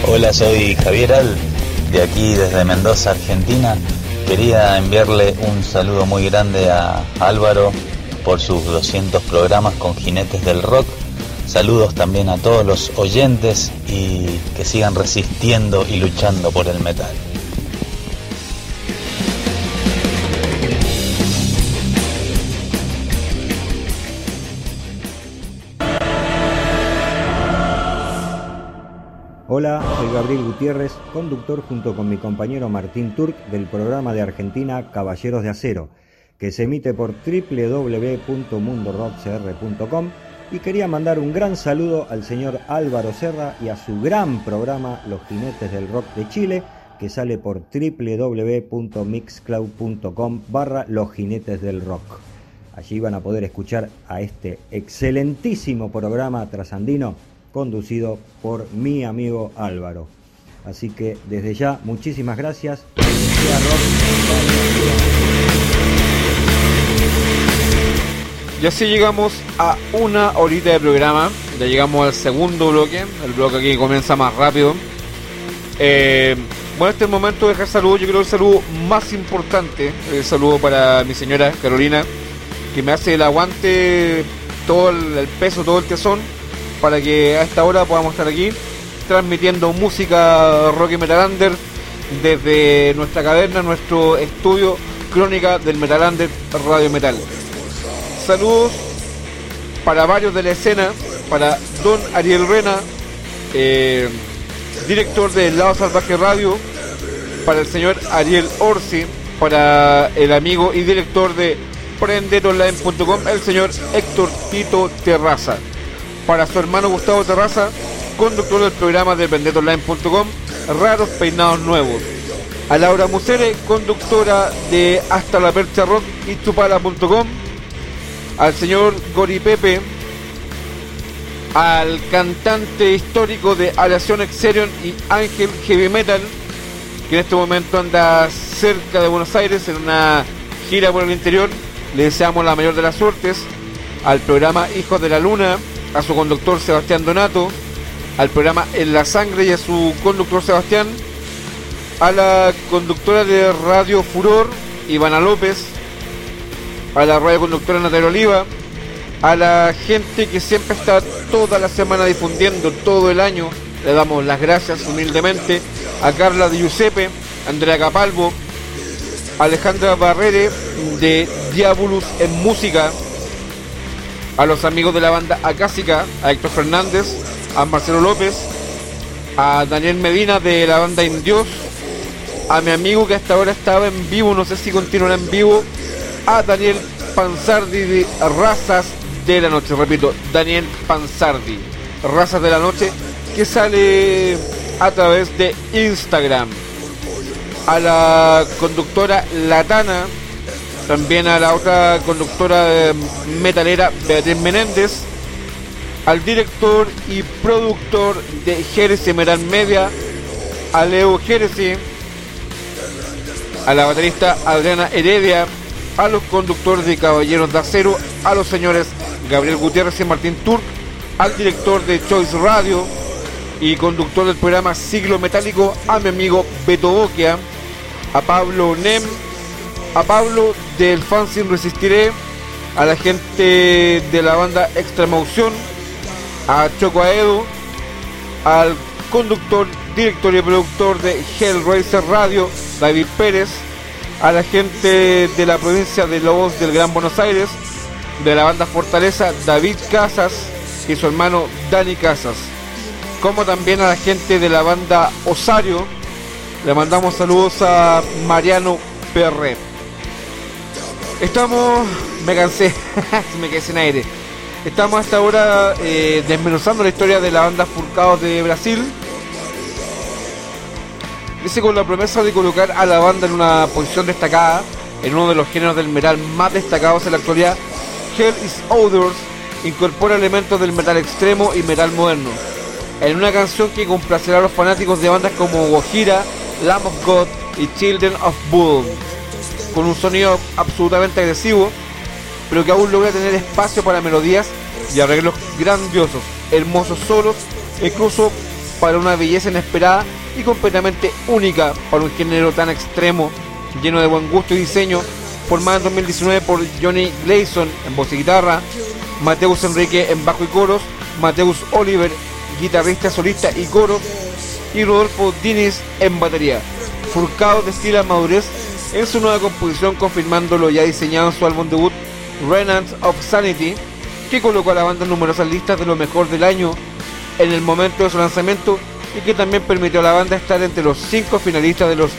Hola, soy Javier Al, de aquí desde Mendoza, Argentina. Quería enviarle un saludo muy grande a Álvaro por sus doscientos programas con Jinetes del Rock. Saludos también a todos los oyentes y que sigan resistiendo y luchando por el metal. Hola, soy Gabriel Gutiérrez, conductor junto con mi compañero Martín Turk del programa de Argentina Caballeros de Acero, que se emite por doble u doble u doble u punto mundorockcr punto com, y quería mandar un gran saludo al señor Álvaro Serra y a su gran programa Los Jinetes del Rock de Chile, que sale por doble u doble u doble u punto mixcloud punto com barra Los Jinetes del Rock. Allí van a poder escuchar a este excelentísimo programa trasandino conducido por mi amigo Álvaro. Así que desde ya, muchísimas gracias. Y así llegamos a una horita de programa. Ya llegamos al segundo bloque. El bloque aquí comienza más rápido. Eh, bueno, este es el momento de dejar saludos. Yo creo que el saludo más importante, el saludo para mi señora Carolina, que me hace el aguante, todo el, el peso, todo el tesón, para que a esta hora podamos estar aquí transmitiendo música rock y metal under desde nuestra caverna, nuestro estudio, Crónica del Metal Under, Radio Metal. Saludos para varios de la escena, para don Ariel Rena, eh, director de Lado Salvaje Radio, para el señor Ariel Orsi, para el amigo y director de Prendete Online punto com, el señor Héctor Tito Terraza, para su hermano Gustavo Terraza, conductor del programa de Prendete Online punto com, Raros Peinados Nuevos, a Laura Musere, conductora de Hasta la Percha Rock y Chupala punto com, al señor Goripepe, al cantante histórico de Aleación Exerion y Ángel Heavy Metal, que en este momento anda cerca de Buenos Aires en una gira por el interior. Le deseamos la mayor de las suertes al programa Hijos de la Luna, a su conductor Sebastián Donato, al programa En la Sangre y a su conductor Sebastián, a la conductora de Radio Furor, Ivana López, a la radio conductora Natalia Oliva, a la gente que siempre está toda la semana difundiendo todo el año, le damos las gracias humildemente, a Carla Di Giuseppe, Andrea Capalvo, Alejandra Barrere de Diabolus en Música, a los amigos de la banda Acásica, a Héctor Fernández, a Marcelo López, a Daniel Medina de la banda Indios, a mi amigo que hasta ahora estaba en vivo, no sé si continuará en vivo, a Daniel Panzardi de Razas de la Noche, repito, Daniel Panzardi, Razas de la Noche, que sale a través de Instagram, a la conductora Latana, también a la otra conductora metalera Beatriz Menéndez, al director y productor de Jerez Meral Media, a Leo Jerez, a la baterista Adriana Heredia, a los conductores de Caballeros de Acero, a los señores Gabriel Gutiérrez y Martín Turk, al director de Choice Radio y conductor del programa Siglo Metálico, a mi amigo Beto Boquia, a Pablo Nem, a Pablo del Fanzine Resistiré, a la gente de la banda Extremaución, a Choco Aedo, al conductor, director y productor de Hellraiser Radio, David Pérez, a la gente de la provincia de Lobos del Gran Buenos Aires, de la banda Fortaleza, David Casas y su hermano Dani Casas, como también a la gente de la banda Osario. Le mandamos saludos a Mariano Perret. Estamos... me cansé, me quedé sin aire. Estamos hasta ahora eh, desmenuzando la historia de la banda Fourkaos de Brasil. Dice con la promesa de colocar a la banda en una posición destacada en uno de los géneros del metal más destacados en la actualidad. Hell is Others incorpora elementos del metal extremo y metal moderno en una canción que complacerá a los fanáticos de bandas como Gojira, Lamb of God y Children of Bodom, con un sonido absolutamente agresivo, pero que aún logra tener espacio para melodías y arreglos grandiosos, hermosos solos, incluso para una belleza inesperada y completamente única para un género tan extremo, lleno de buen gusto y diseño. Formada en dos mil diecinueve por Johnny Gleison en voz y guitarra, Mateus Enrique en bajo y coros, Mateus Oliver, guitarrista solista y coros, y Rodolfo Diniz en batería. Fourkaos destila madurez en su nueva composición, confirmando lo ya diseñado en su álbum debut Remnant of Sanity, que colocó a la banda en numerosas listas de lo mejor del año en el momento de su lanzamiento y que también permitió a la banda estar entre los cinco finalistas de los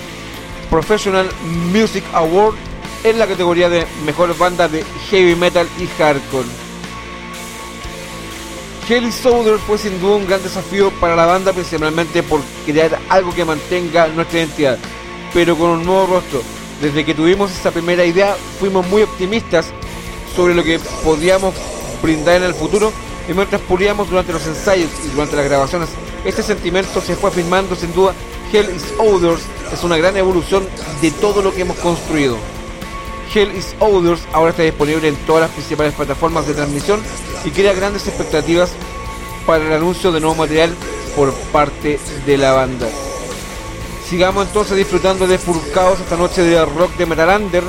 Professional Music Awards en la categoría de mejor banda de heavy metal y hardcore. Hell Soldier fue sin duda un gran desafío para la banda, principalmente por crear algo que mantenga nuestra identidad, pero con un nuevo rostro. Desde que tuvimos esa primera idea, fuimos muy optimistas sobre lo que podíamos brindar en el futuro, y mientras pulíamos durante los ensayos y durante las grabaciones, este sentimiento se fue afirmando. Sin duda, Hell is Others es una gran evolución de todo lo que hemos construido. Hell is Others ahora está disponible en todas las principales plataformas de transmisión y crea grandes expectativas para el anuncio de nuevo material por parte de la banda. Sigamos entonces disfrutando de Fourkaos esta noche de Rock de Metal Under,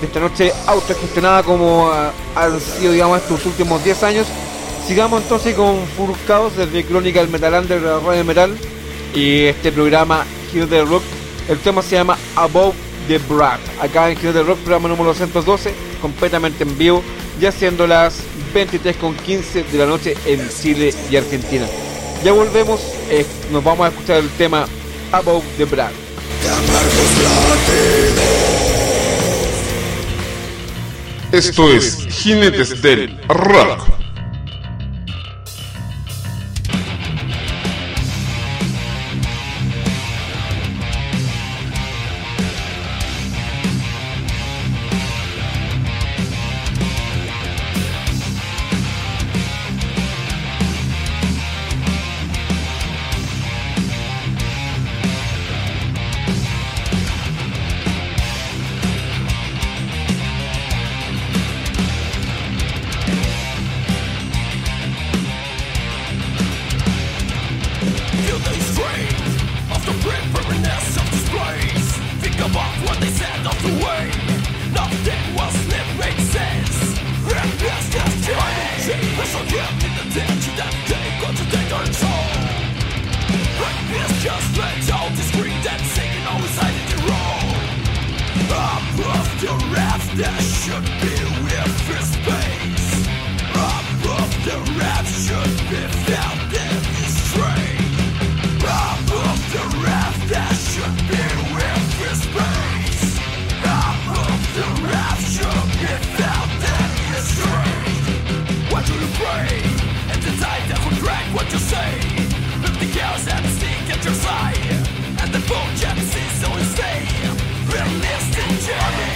de esta noche autogestionada como uh, han sido, digamos, estos últimos diez años. Sigamos entonces con Fourkaos desde Crónica del Metal Under de Radio Metal y este programa Jinetes del Rock. El tema se llama Above the Brad, acá en Jinetes del Rock, programa número doscientos doce, completamente en vivo, ya siendo las veintitrés con quince de la noche en Chile y Argentina. Ya volvemos, eh, nos vamos a escuchar el tema Above the Brad. Esto es Jinetes del Rock.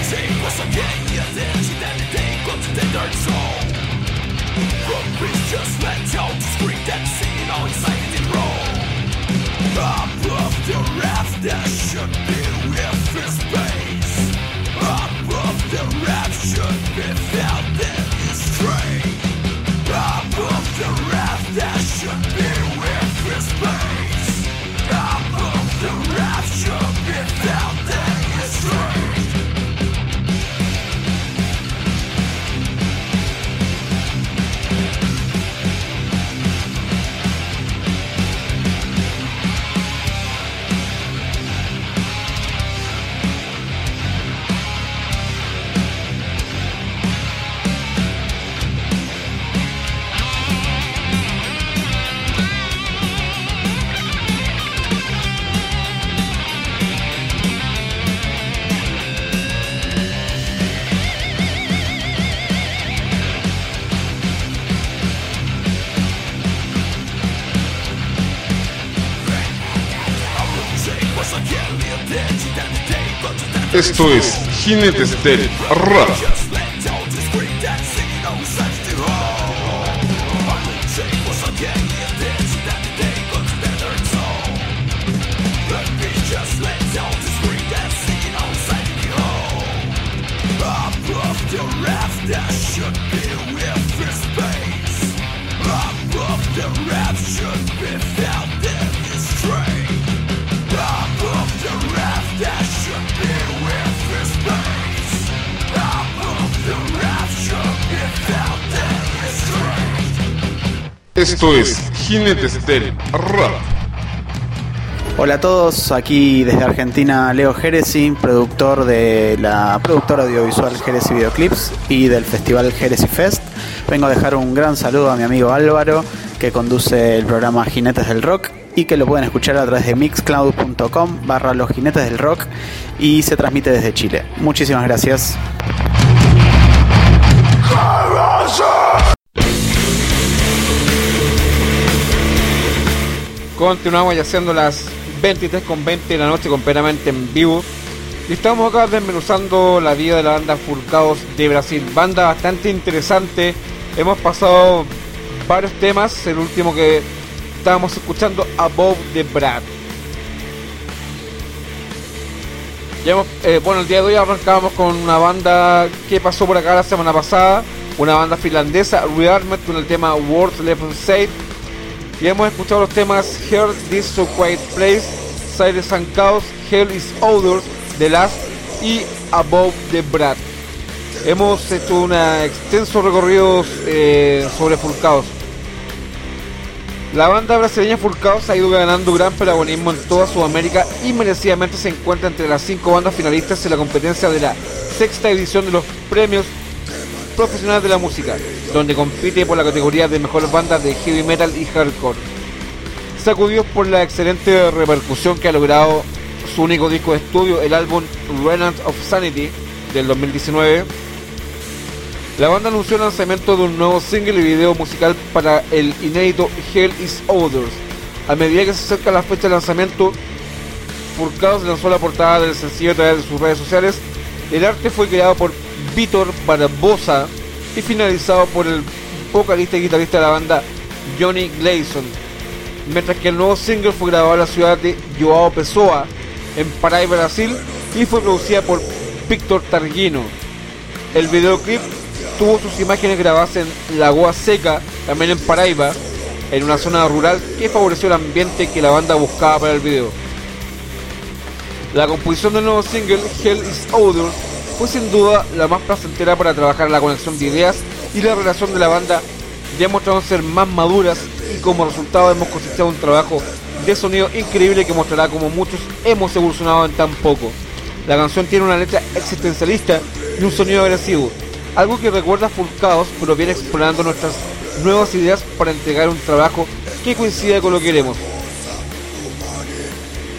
Take what's okay, yes, and she then take what's the dark soul. Esto es Jinetes del Rock. Esto es Jinetes del Rock. Hola a todos, aquí desde Argentina Leo Jerezi, productor de la productora audiovisual Jerezi Videoclips y del festival Jerezi Fest. Vengo a dejar un gran saludo a mi amigo Álvaro, que conduce el programa Jinetes del Rock y que lo pueden escuchar a través de mixcloud.com barra los jinetes del rock y se transmite desde Chile. Muchísimas gracias. Continuamos ya siendo las veintitrés con veinte de la noche, completamente en vivo. Y estamos acá desmenuzando la vida de la banda Fourkaos de Brasil. Banda bastante interesante. Hemos pasado varios temas. El último que estábamos escuchando, Above the Brad. Ya hemos, eh, bueno, el día de hoy arrancábamos con una banda que pasó por acá la semana pasada. Una banda finlandesa, Re-Armed, con el tema World Level Safe. Y hemos escuchado los temas Here's This So Quiet Place, Silence and Chaos, Hell is Odors, The Last y Above the Brad. Hemos hecho un extenso recorrido eh, sobre Fourkaos. La banda brasileña Fourkaos ha ido ganando gran protagonismo en toda Sudamérica y merecidamente se encuentra entre las cinco bandas finalistas en la competencia de la sexta edición de los premios profesionales de la música, donde compite por la categoría de mejores bandas de heavy metal y hardcore. Sacudidos por la excelente repercusión que ha logrado su único disco de estudio, el álbum Remnant of Sanity del dos mil diecinueve, la banda anunció el lanzamiento de un nuevo single y video musical para el inédito Hell is Odors. A medida que se acerca la fecha de lanzamiento, Fourkaos lanzó la portada del sencillo a través de sus redes sociales. El arte fue creado por Vítor Barbosa y finalizado por el vocalista y guitarrista de la banda Johnny Gleison, mientras que el nuevo single fue grabado en la ciudad de João Pessoa, en Paraíba, Brasil, y fue producida por Víctor Targino. El videoclip tuvo sus imágenes grabadas en Lagoa Seca, también en Paraíba, en una zona rural que favoreció el ambiente que la banda buscaba para el video. La composición del nuevo single, Hell is Odor, fue sin duda la más placentera para trabajar la conexión de ideas y la relación de la banda. Ya mostraron ser más maduras y como resultado hemos cosechado un trabajo de sonido increíble que mostrará como muchos hemos evolucionado en tan poco. La canción tiene una letra existencialista y un sonido agresivo, algo que recuerda a Fourkaos, pero viene explorando nuestras nuevas ideas para entregar un trabajo que coincida con lo que queremos.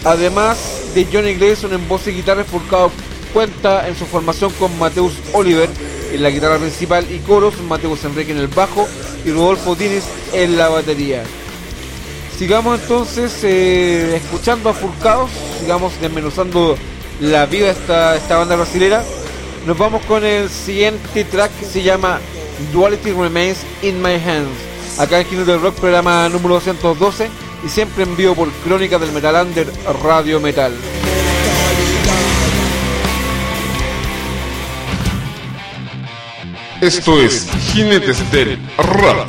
Además de Johnny Gleison en voz y guitarra, Fourkaos cuenta en su formación con Mateus Oliver en la guitarra principal y coros, Mateus Enrique en el bajo y Rodolfo Diniz en la batería. Sigamos entonces eh, escuchando a Fourkaos, sigamos desmenuzando la vida de esta, esta banda brasilera. Nos vamos con el siguiente track que se llama Duality Remains in My Hands, acá en Jinetes del Rock, programa número doscientos doce, y siempre en vivo por Crónica del Metal Under, Radio Metal. Esto es Jinetes del Rock.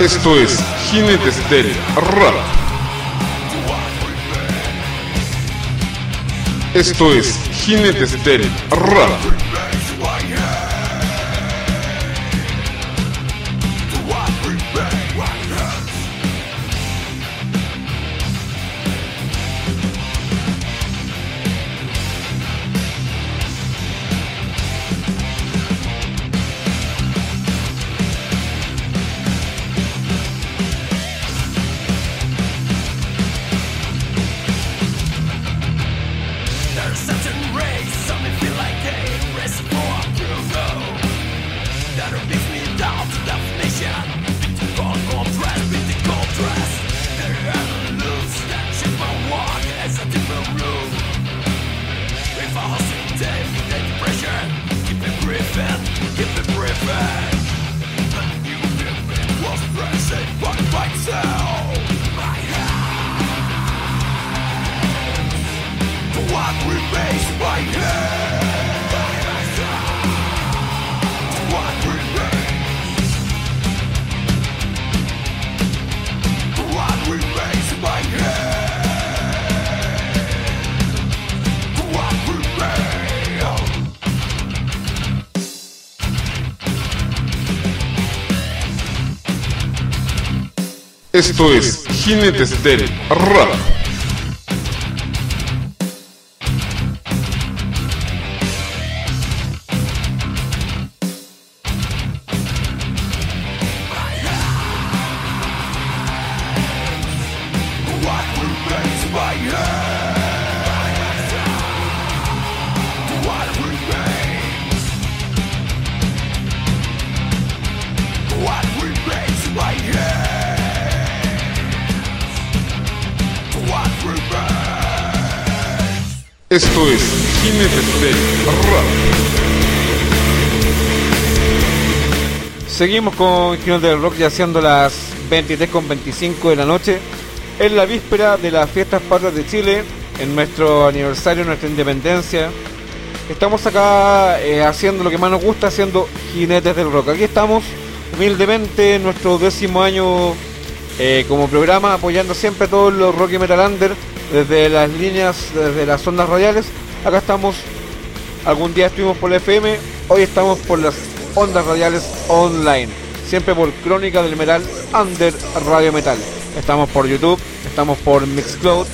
Esto es Jinetes del Rock. Esto es Jinetes del Rock. Esto es Jinetes del Rock. Esto es Jinetes del Rock. Seguimos con Jinetes del Rock, ya siendo las veintitrés con veinticinco de la noche, en la víspera de las fiestas patrias de Chile, en nuestro aniversario, nuestra independencia. Estamos acá eh, haciendo lo que más nos gusta, haciendo Jinetes del Rock. Aquí estamos humildemente en nuestro décimo año eh, como programa, apoyando siempre a todos los rock y metal under, desde las líneas, desde las ondas radiales. Acá estamos, algún día estuvimos por la F M, hoy estamos por las ondas radiales online, siempre por Crónica del Metal Under, Radio Metal. Estamos por YouTube, estamos por Mixcloud,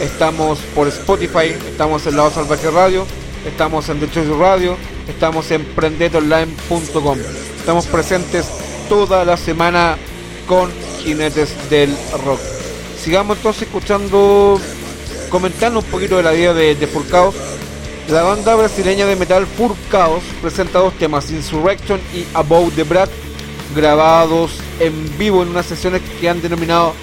estamos por Spotify, estamos en Lado Salvaje Radio, estamos en The Choice Radio, estamos en Prendete Online punto com. Estamos presentes toda la semana con Jinetes del Rock. Sigamos entonces escuchando, comentando un poquito de la vida de, de Fourkaos. La banda brasileña de metal Fourkaos presenta dos temas, Insurrection y Above the Breath, grabados en vivo en unas sesiones que han denominado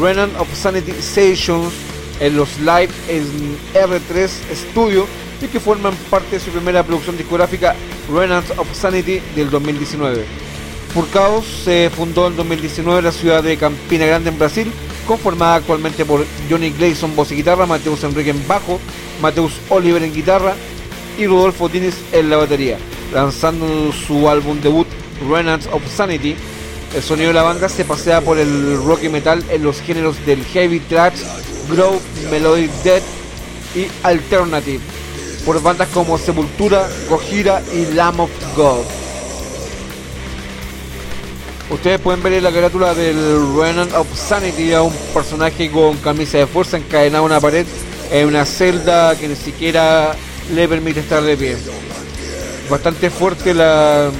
Remnant of Sanity Sessions, en los live en R tres Studio, y que forman parte de su primera producción discográfica, Remnant of Sanity, del dos mil diecinueve. Fourkaos se fundó en dos mil diecinueve en la ciudad de Campina Grande, en Brasil, conformada actualmente por Johnny Gleison, voz y guitarra, Mateus Enrique en bajo, Mateus Oliver en guitarra y Rodolfo Diniz en la batería, lanzando su álbum debut Remnants of Sanity El sonido de la banda se pasea por el rock y metal en los géneros del heavy thrash, groove, melodic death y alternative, por bandas como Sepultura, Gojira y Lamb of God. Ustedes pueden ver en la carátula del Remnant of Sanity a un personaje con camisa de fuerza encadenado a una pared en una celda que ni siquiera le permite estar de pie. Bastante fuerte la...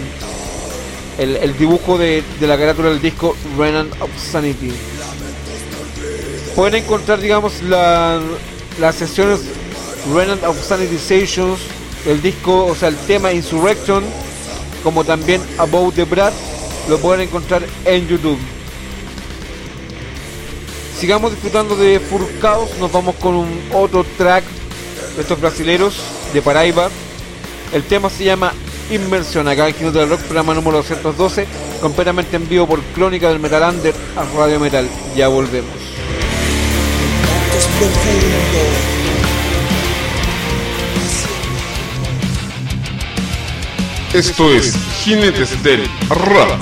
El, el dibujo de, de la carátula del disco Remnant of Sanity. Pueden encontrar, digamos, la, las sesiones Remnant of Sanity Sessions, el disco, o sea, el tema Insurrection, como también Above the Breath, lo pueden encontrar en YouTube. Sigamos disfrutando de Fourkaos, nos vamos con un otro track de estos brasileros, de Paraíba. El tema se llama Inmersión, acá en Jinetes del Rock, programa número doscientos doce, completamente en vivo por Crónica del Metal Under a Radio Metal. Ya volvemos. Esto es Jinetes del Rock.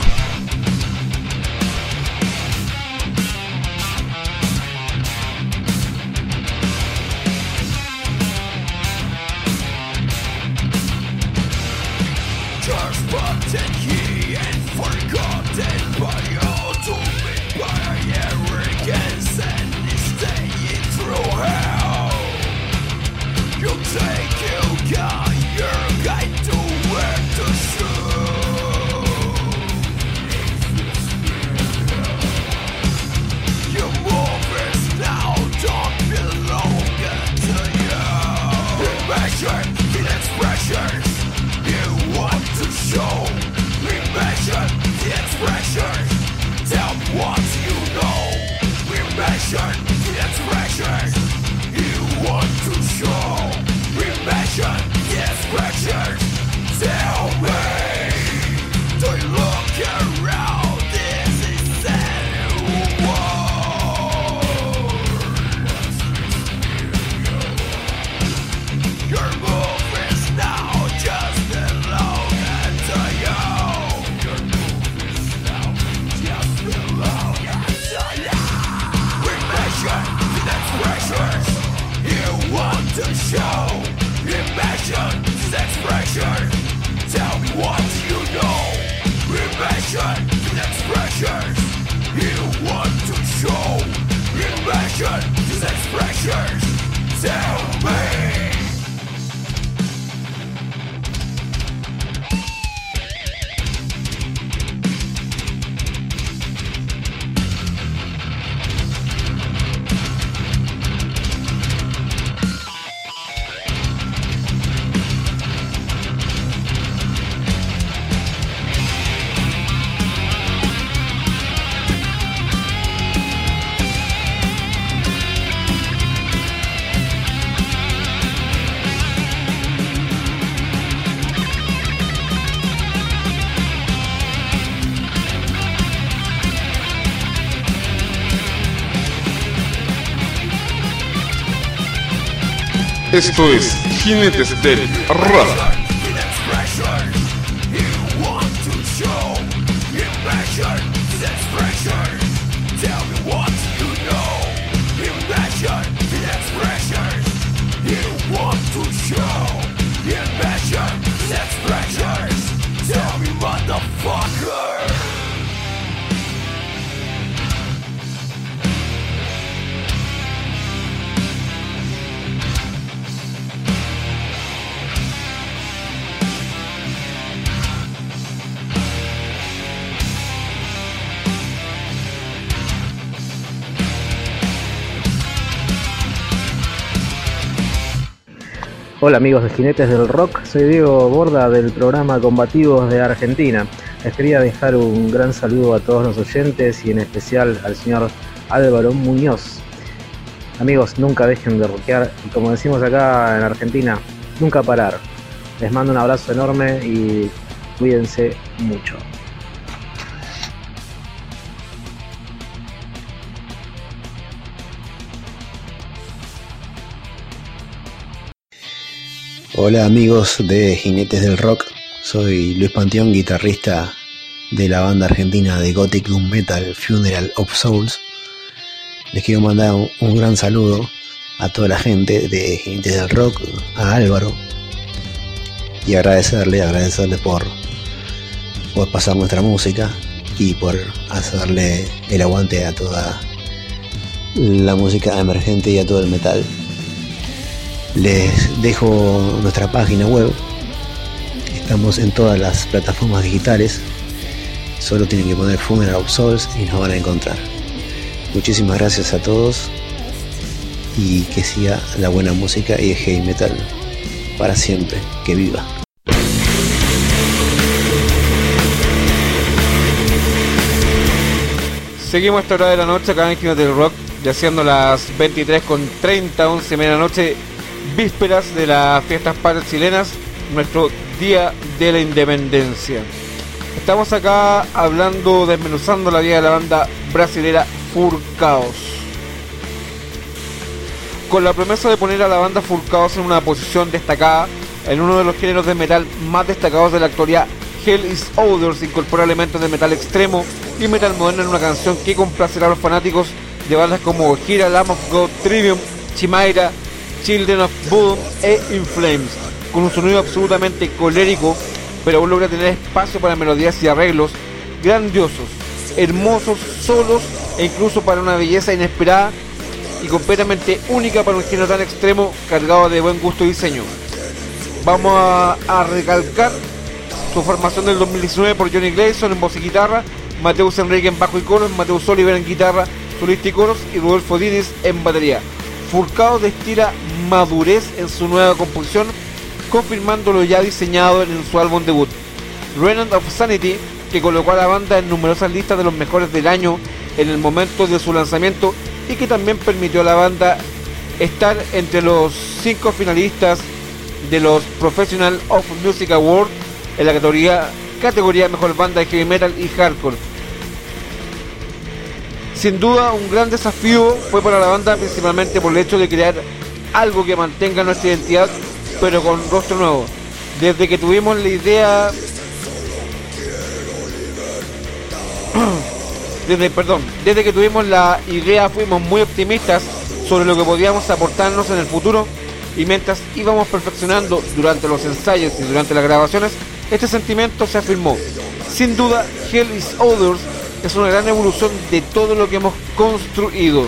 Esto es Jinetes del Rock. Hola amigos de Jinetes del Rock, soy Diego Borda del programa Combativos de Argentina. Les quería dejar un gran saludo a todos los oyentes y en especial al señor Álvaro Muñoz. Amigos, nunca dejen de rockear y, como decimos acá en Argentina, nunca parar. Les mando un abrazo enorme y cuídense mucho. Hola amigos de Jinetes del Rock, soy Luis Panteón, guitarrista de la banda argentina de Gothic Doom Metal, The Funeral of Souls. Les quiero mandar un, un gran saludo a toda la gente de Jinetes del Rock, a Álvaro, y agradecerle, agradecerle por, por pasar nuestra música y por hacerle el aguante a toda la música emergente y a todo el metal. Les dejo nuestra página web. Estamos en todas las plataformas digitales. Solo tienen que poner Funeral of Souls y nos van a encontrar. Muchísimas gracias a todos y que siga la buena música y el heavy metal para siempre. Que viva. Seguimos a esta hora de la noche acá en Jinetes del Rock, ya siendo las veintitrés con treinta, once y media de la noche, vísperas de las fiestas patrias chilenas, nuestro día de la independencia. Estamos acá hablando, desmenuzando la vida de la banda brasilera Fourkaos, con la promesa de poner a la banda Fourkaos en una posición destacada en uno de los géneros de metal más destacados de la actualidad. Hell is Others incorpora elementos de metal extremo y metal moderno en una canción que complacerá a los fanáticos de bandas como Gira, Lamb of God, Trivium, Chimaira, Children of Bodom e In Flames, con un sonido absolutamente colérico, pero aún logra tener espacio para melodías y arreglos grandiosos, hermosos, solos e incluso para una belleza inesperada y completamente única para un género tan extremo, cargado de buen gusto y diseño. Vamos a, a recalcar su formación del dos mil diecinueve por Johnny Gleison en voz y guitarra, Mateus Enrique en bajo y coros, Mateus Oliver en guitarra solista y coros y Rodolfo Diniz en batería. Fourkaos destila madurez en su nueva composición, confirmando lo ya diseñado en su álbum debut, Remnant of Sanity, que colocó a la banda en numerosas listas de los mejores del año en el momento de su lanzamiento y que también permitió a la banda estar entre los cinco finalistas de los Professional of Music Awards en la categoría, categoría Mejor Banda de Heavy Metal y Hardcore. Sin duda un gran desafío fue para la banda, principalmente por el hecho de crear algo que mantenga nuestra identidad pero con rostro nuevo. Desde que tuvimos la idea desde, perdón, desde que tuvimos la idea fuimos muy optimistas sobre lo que podíamos aportarnos en el futuro, y mientras íbamos perfeccionando durante los ensayos y durante las grabaciones, este sentimiento se afirmó. Sin duda, Hell is Others es una gran evolución de todo lo que hemos construido.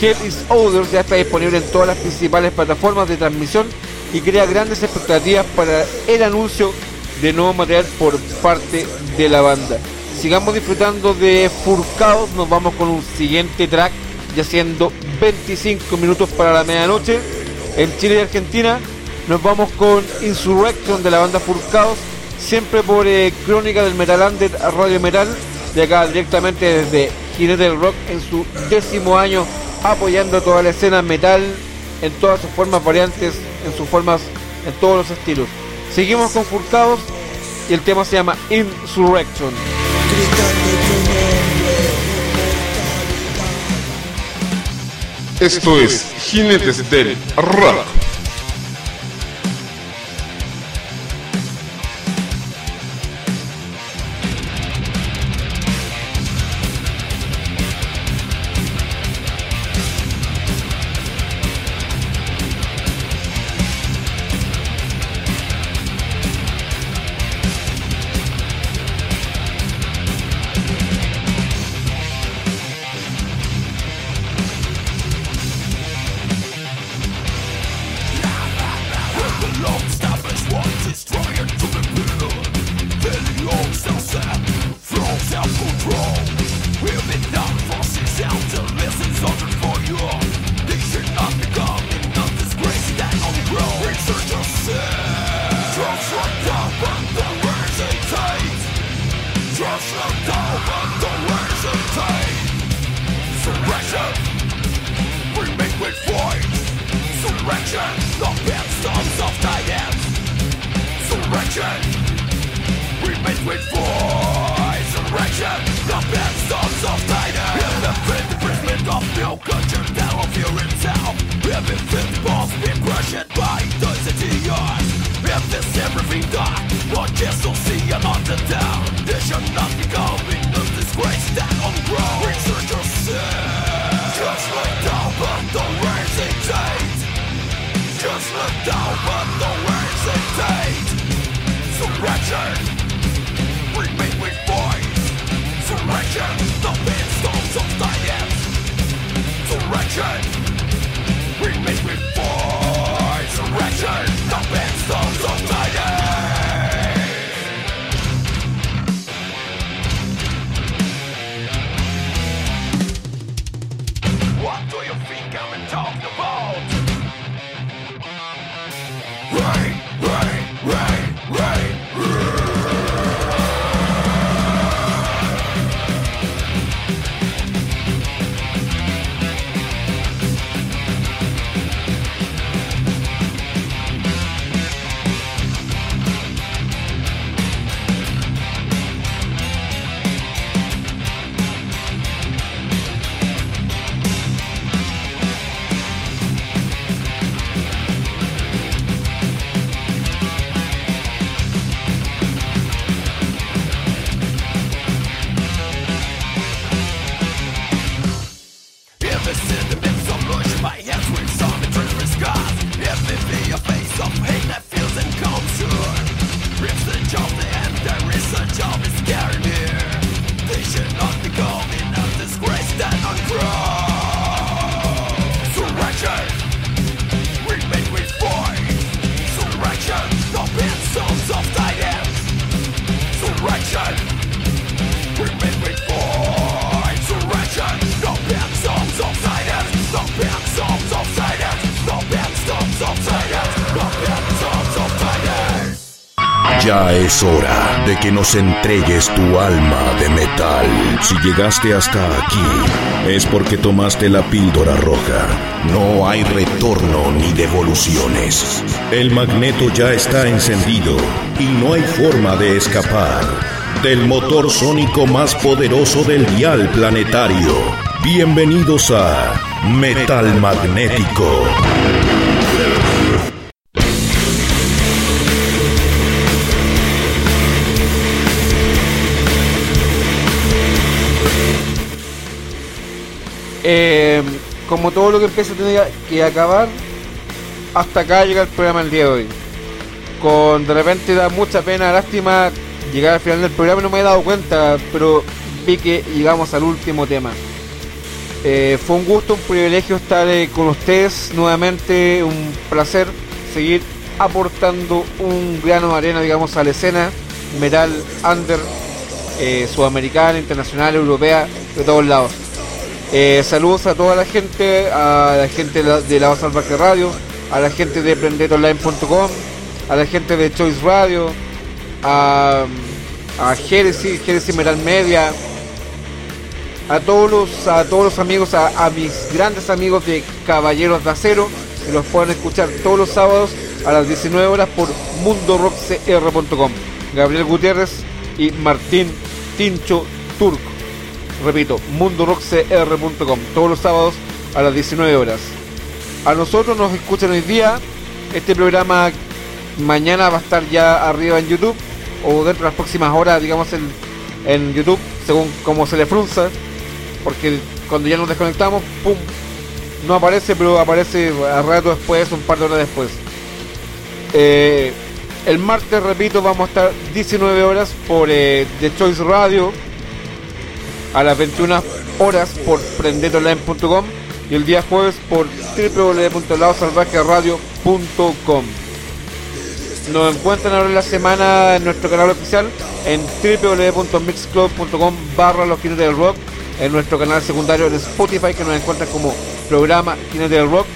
Hell is Others ya está disponible en todas las principales plataformas de transmisión y crea grandes expectativas para el anuncio de nuevo material por parte de la banda. Sigamos disfrutando de Fourkaos. Nos vamos con un siguiente track, ya siendo veinticinco minutos para la medianoche en Chile y Argentina. Nos vamos con Insurrection de la banda Fourkaos, siempre por eh, Crónica del Metal Under, Radio Metal, de acá directamente desde Jinetes del Rock en su décimo año, apoyando toda la escena metal en todas sus formas variantes, en sus formas, en todos los estilos. Seguimos con Fourkaos y el tema se llama Insurrection. Esto es Jinetes del Rock. Just don't see another day. Ya es hora de que nos entregues tu alma de metal. Si llegaste hasta aquí, es porque tomaste la píldora roja. No hay retorno ni devoluciones. El magneto ya está encendido y no hay forma de escapar. Del motor sónico más poderoso del dial planetario. Bienvenidos a Metal Magnético. Eh, como todo lo que empieza tenía que acabar, hasta acá llega el programa el día de hoy. Con de repente da mucha pena, lástima llegar al final del programa, no me he dado cuenta, pero vi que llegamos al último tema. Eh, fue un gusto, un privilegio estar eh, con ustedes nuevamente, un placer seguir aportando un grano de arena, digamos, a la escena metal under, eh, sudamericana, internacional, europea, de todos lados. Eh, saludos a toda la gente, a la gente de Lado Salvaje Radio, a la gente de Prendete Online punto com, a la gente de Choice Radio, a, a Jerezi, Jerezi Metal Media, a todos los, a todos los amigos, a, a mis grandes amigos de Caballeros de Acero, que los pueden escuchar todos los sábados a las diecinueve horas por Mundorockcr punto com. Gabriel Gutiérrez y Martín Tincho Turco. Repito, Mundorockcr punto com, todos los sábados a las diecinueve horas. A nosotros nos escuchan hoy día. Este programa mañana va a estar ya arriba en YouTube, o dentro de las próximas horas, digamos, en, en YouTube, según como se le frunza, porque cuando ya nos desconectamos, pum, no aparece, pero aparece a rato después, un par de horas después. eh, El martes, repito, vamos a estar diecinueve horas por eh, The Choice Radio, a las veintiuna horas por prendete online punto com, y el día jueves por doble u doble u doble u punto lado salvaje radio punto com. Nos encuentran ahora en la semana en nuestro canal oficial en doble u doble u doble u punto mixcloud punto com barra los Jinetes del Rock, en nuestro canal secundario en Spotify, que nos encuentran como programa Jinetes del Rock,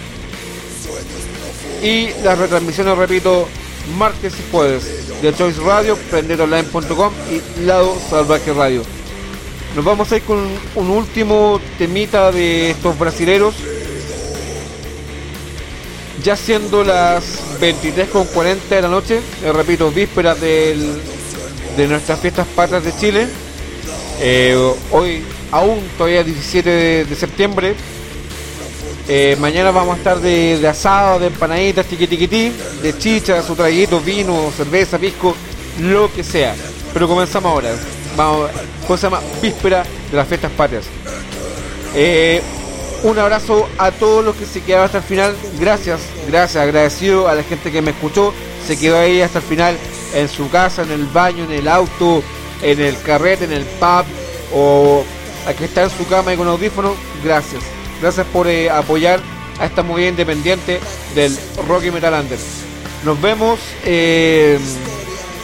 y las retransmisiones, repito, martes y jueves de Choice Radio, prendete online punto com y Lado Salvaje Radio. Nos vamos a ir con un último temita de estos brasileros. Ya siendo las veintitrés cuarenta de la noche, eh, repito, vísperas del, de nuestras fiestas patrias de Chile. Eh, hoy, aún todavía diecisiete de, de septiembre. Eh, mañana vamos a estar de, de asado, de empanaditas, tiquitiquití, de chichas, su traguito, vino, cerveza, pisco, lo que sea. Pero comenzamos ahora. Vamos, pues se llama Víspera de las Fiestas Patrias. Eh, un abrazo a todos los que se quedaron hasta el final. Gracias, gracias, agradecido a la gente que me escuchó, se quedó ahí hasta el final, en su casa, en el baño, en el auto, en el carrete, en el pub, o aquí está en su cama y con audífonos. Gracias, gracias por eh, apoyar a esta movida independiente del Rock y Metal Under. Nos vemos eh,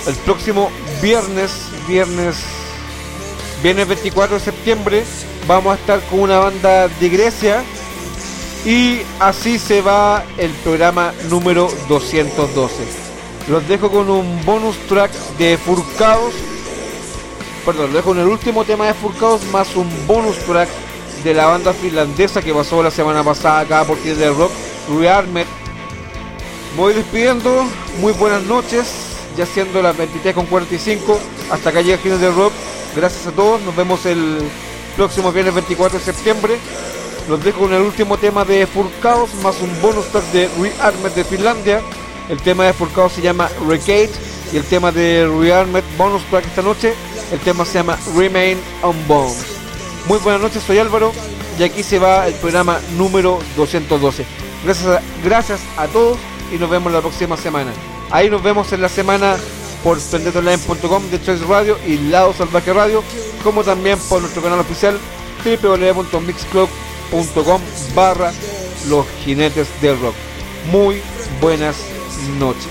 el próximo viernes, viernes viernes veinticuatro de septiembre. Vamos a estar con una banda de Grecia. Y así se va el programa número doscientos doce. Los dejo con un bonus track de Fourkaos. Perdón, los dejo con el último tema de Fourkaos más un bonus track de la banda finlandesa que pasó la semana pasada acá por Jinetes del Rock, Re-Armed. Voy despidiendo. Muy buenas noches. Ya siendo las veintitrés con cuarenta y cinco. Hasta acá llega Jinetes del Rock. Gracias a todos. Nos vemos el próximo viernes veinticuatro de septiembre. Los dejo con el último tema de Fourkaos más un bonus track de Re-Armed de Finlandia. El tema de Fourkaos se llama Recade y el tema de Re-Armed bonus track esta noche, el tema se llama Remain Unbound. Muy buenas noches, soy Álvaro y aquí se va el programa número doscientos doce. Gracias a, gracias a todos y nos vemos la próxima semana. Ahí nos vemos en la semana por prendete online punto com, The Choice Radio y Lado Salvaje Radio, como también por nuestro canal oficial doble u doble u doble u punto mixcloud punto com barra los jinetes del rock. Muy buenas noches.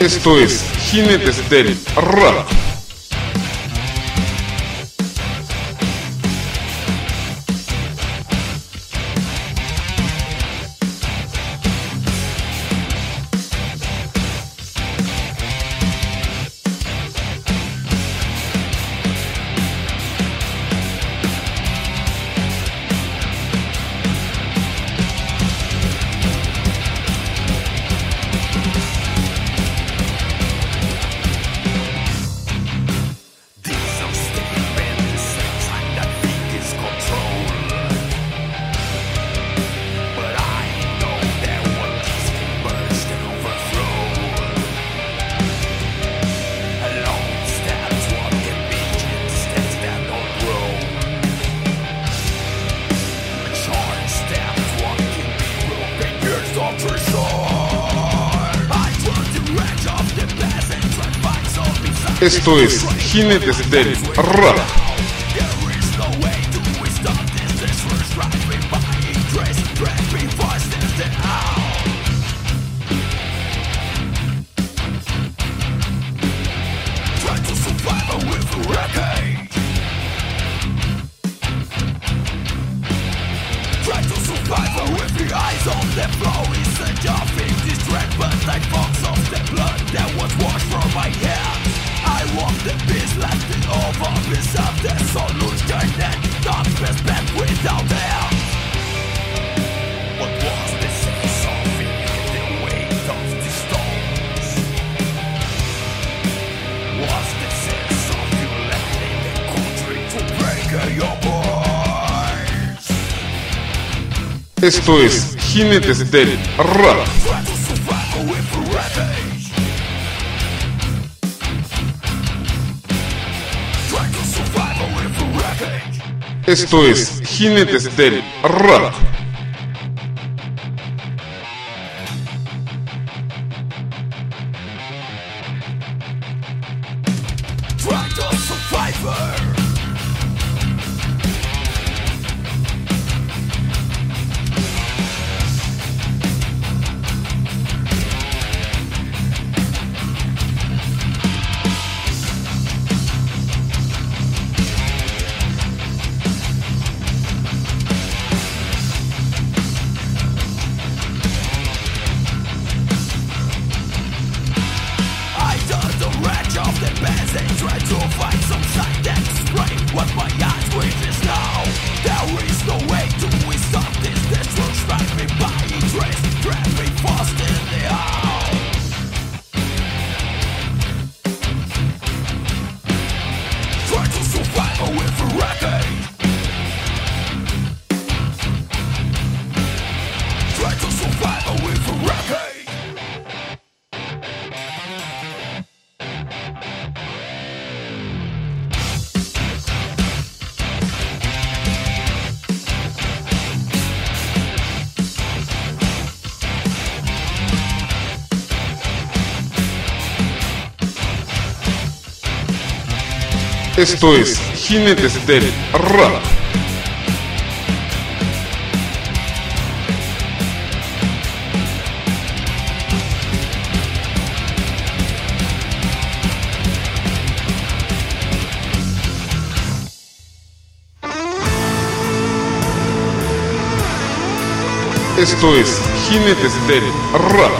Esto es Jinetes del Rock. Esto es Jinetes del Rock. Esto es Jinetes del Rock. Esto es Jinetes del Rock. Try to find some side that's Esto es Jinetes del Rock. Esto es Jinetes del Rock.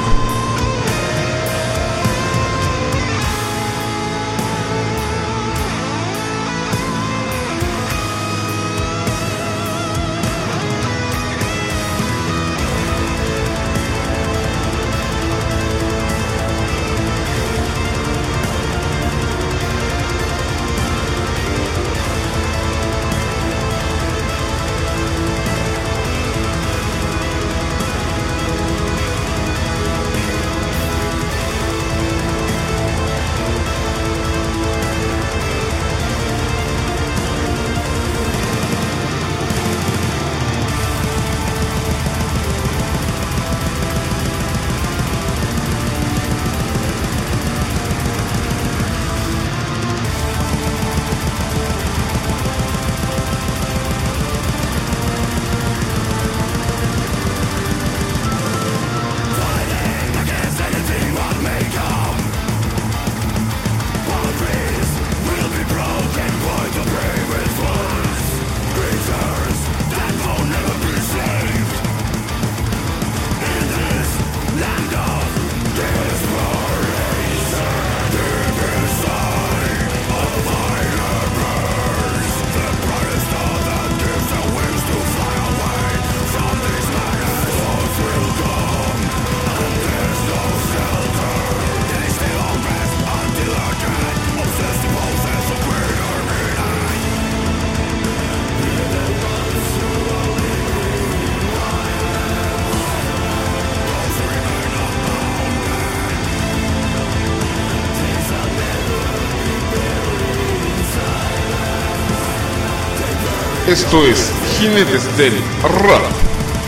Esto es Jinetes del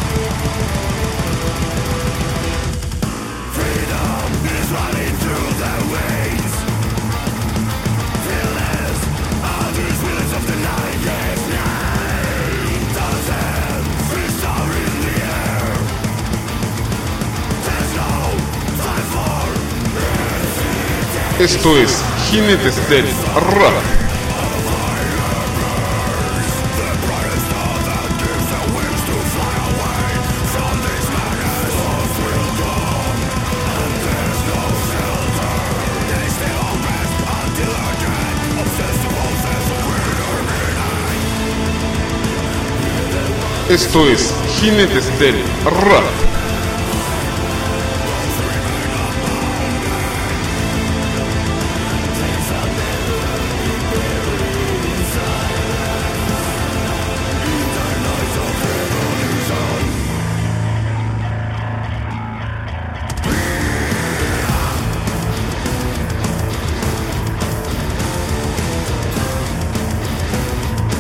Rock. Esto es Jinetes del Rock.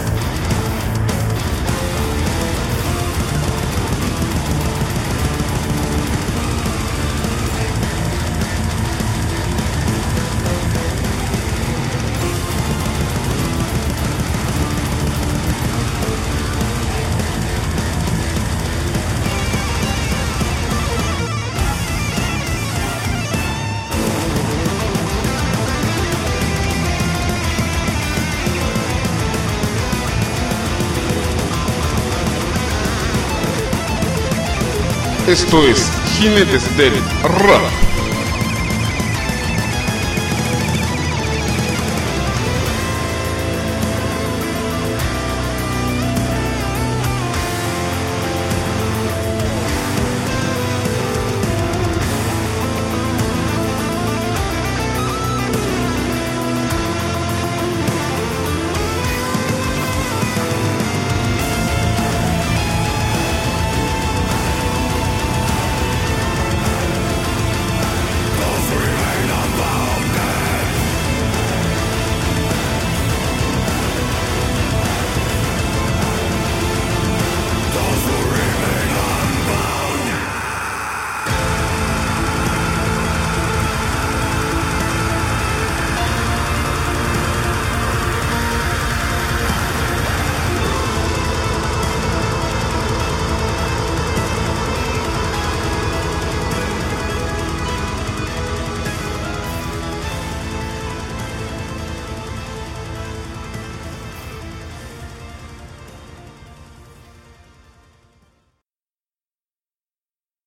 Esto es Jinetes del Rock. Esto es Jinetes del Rock.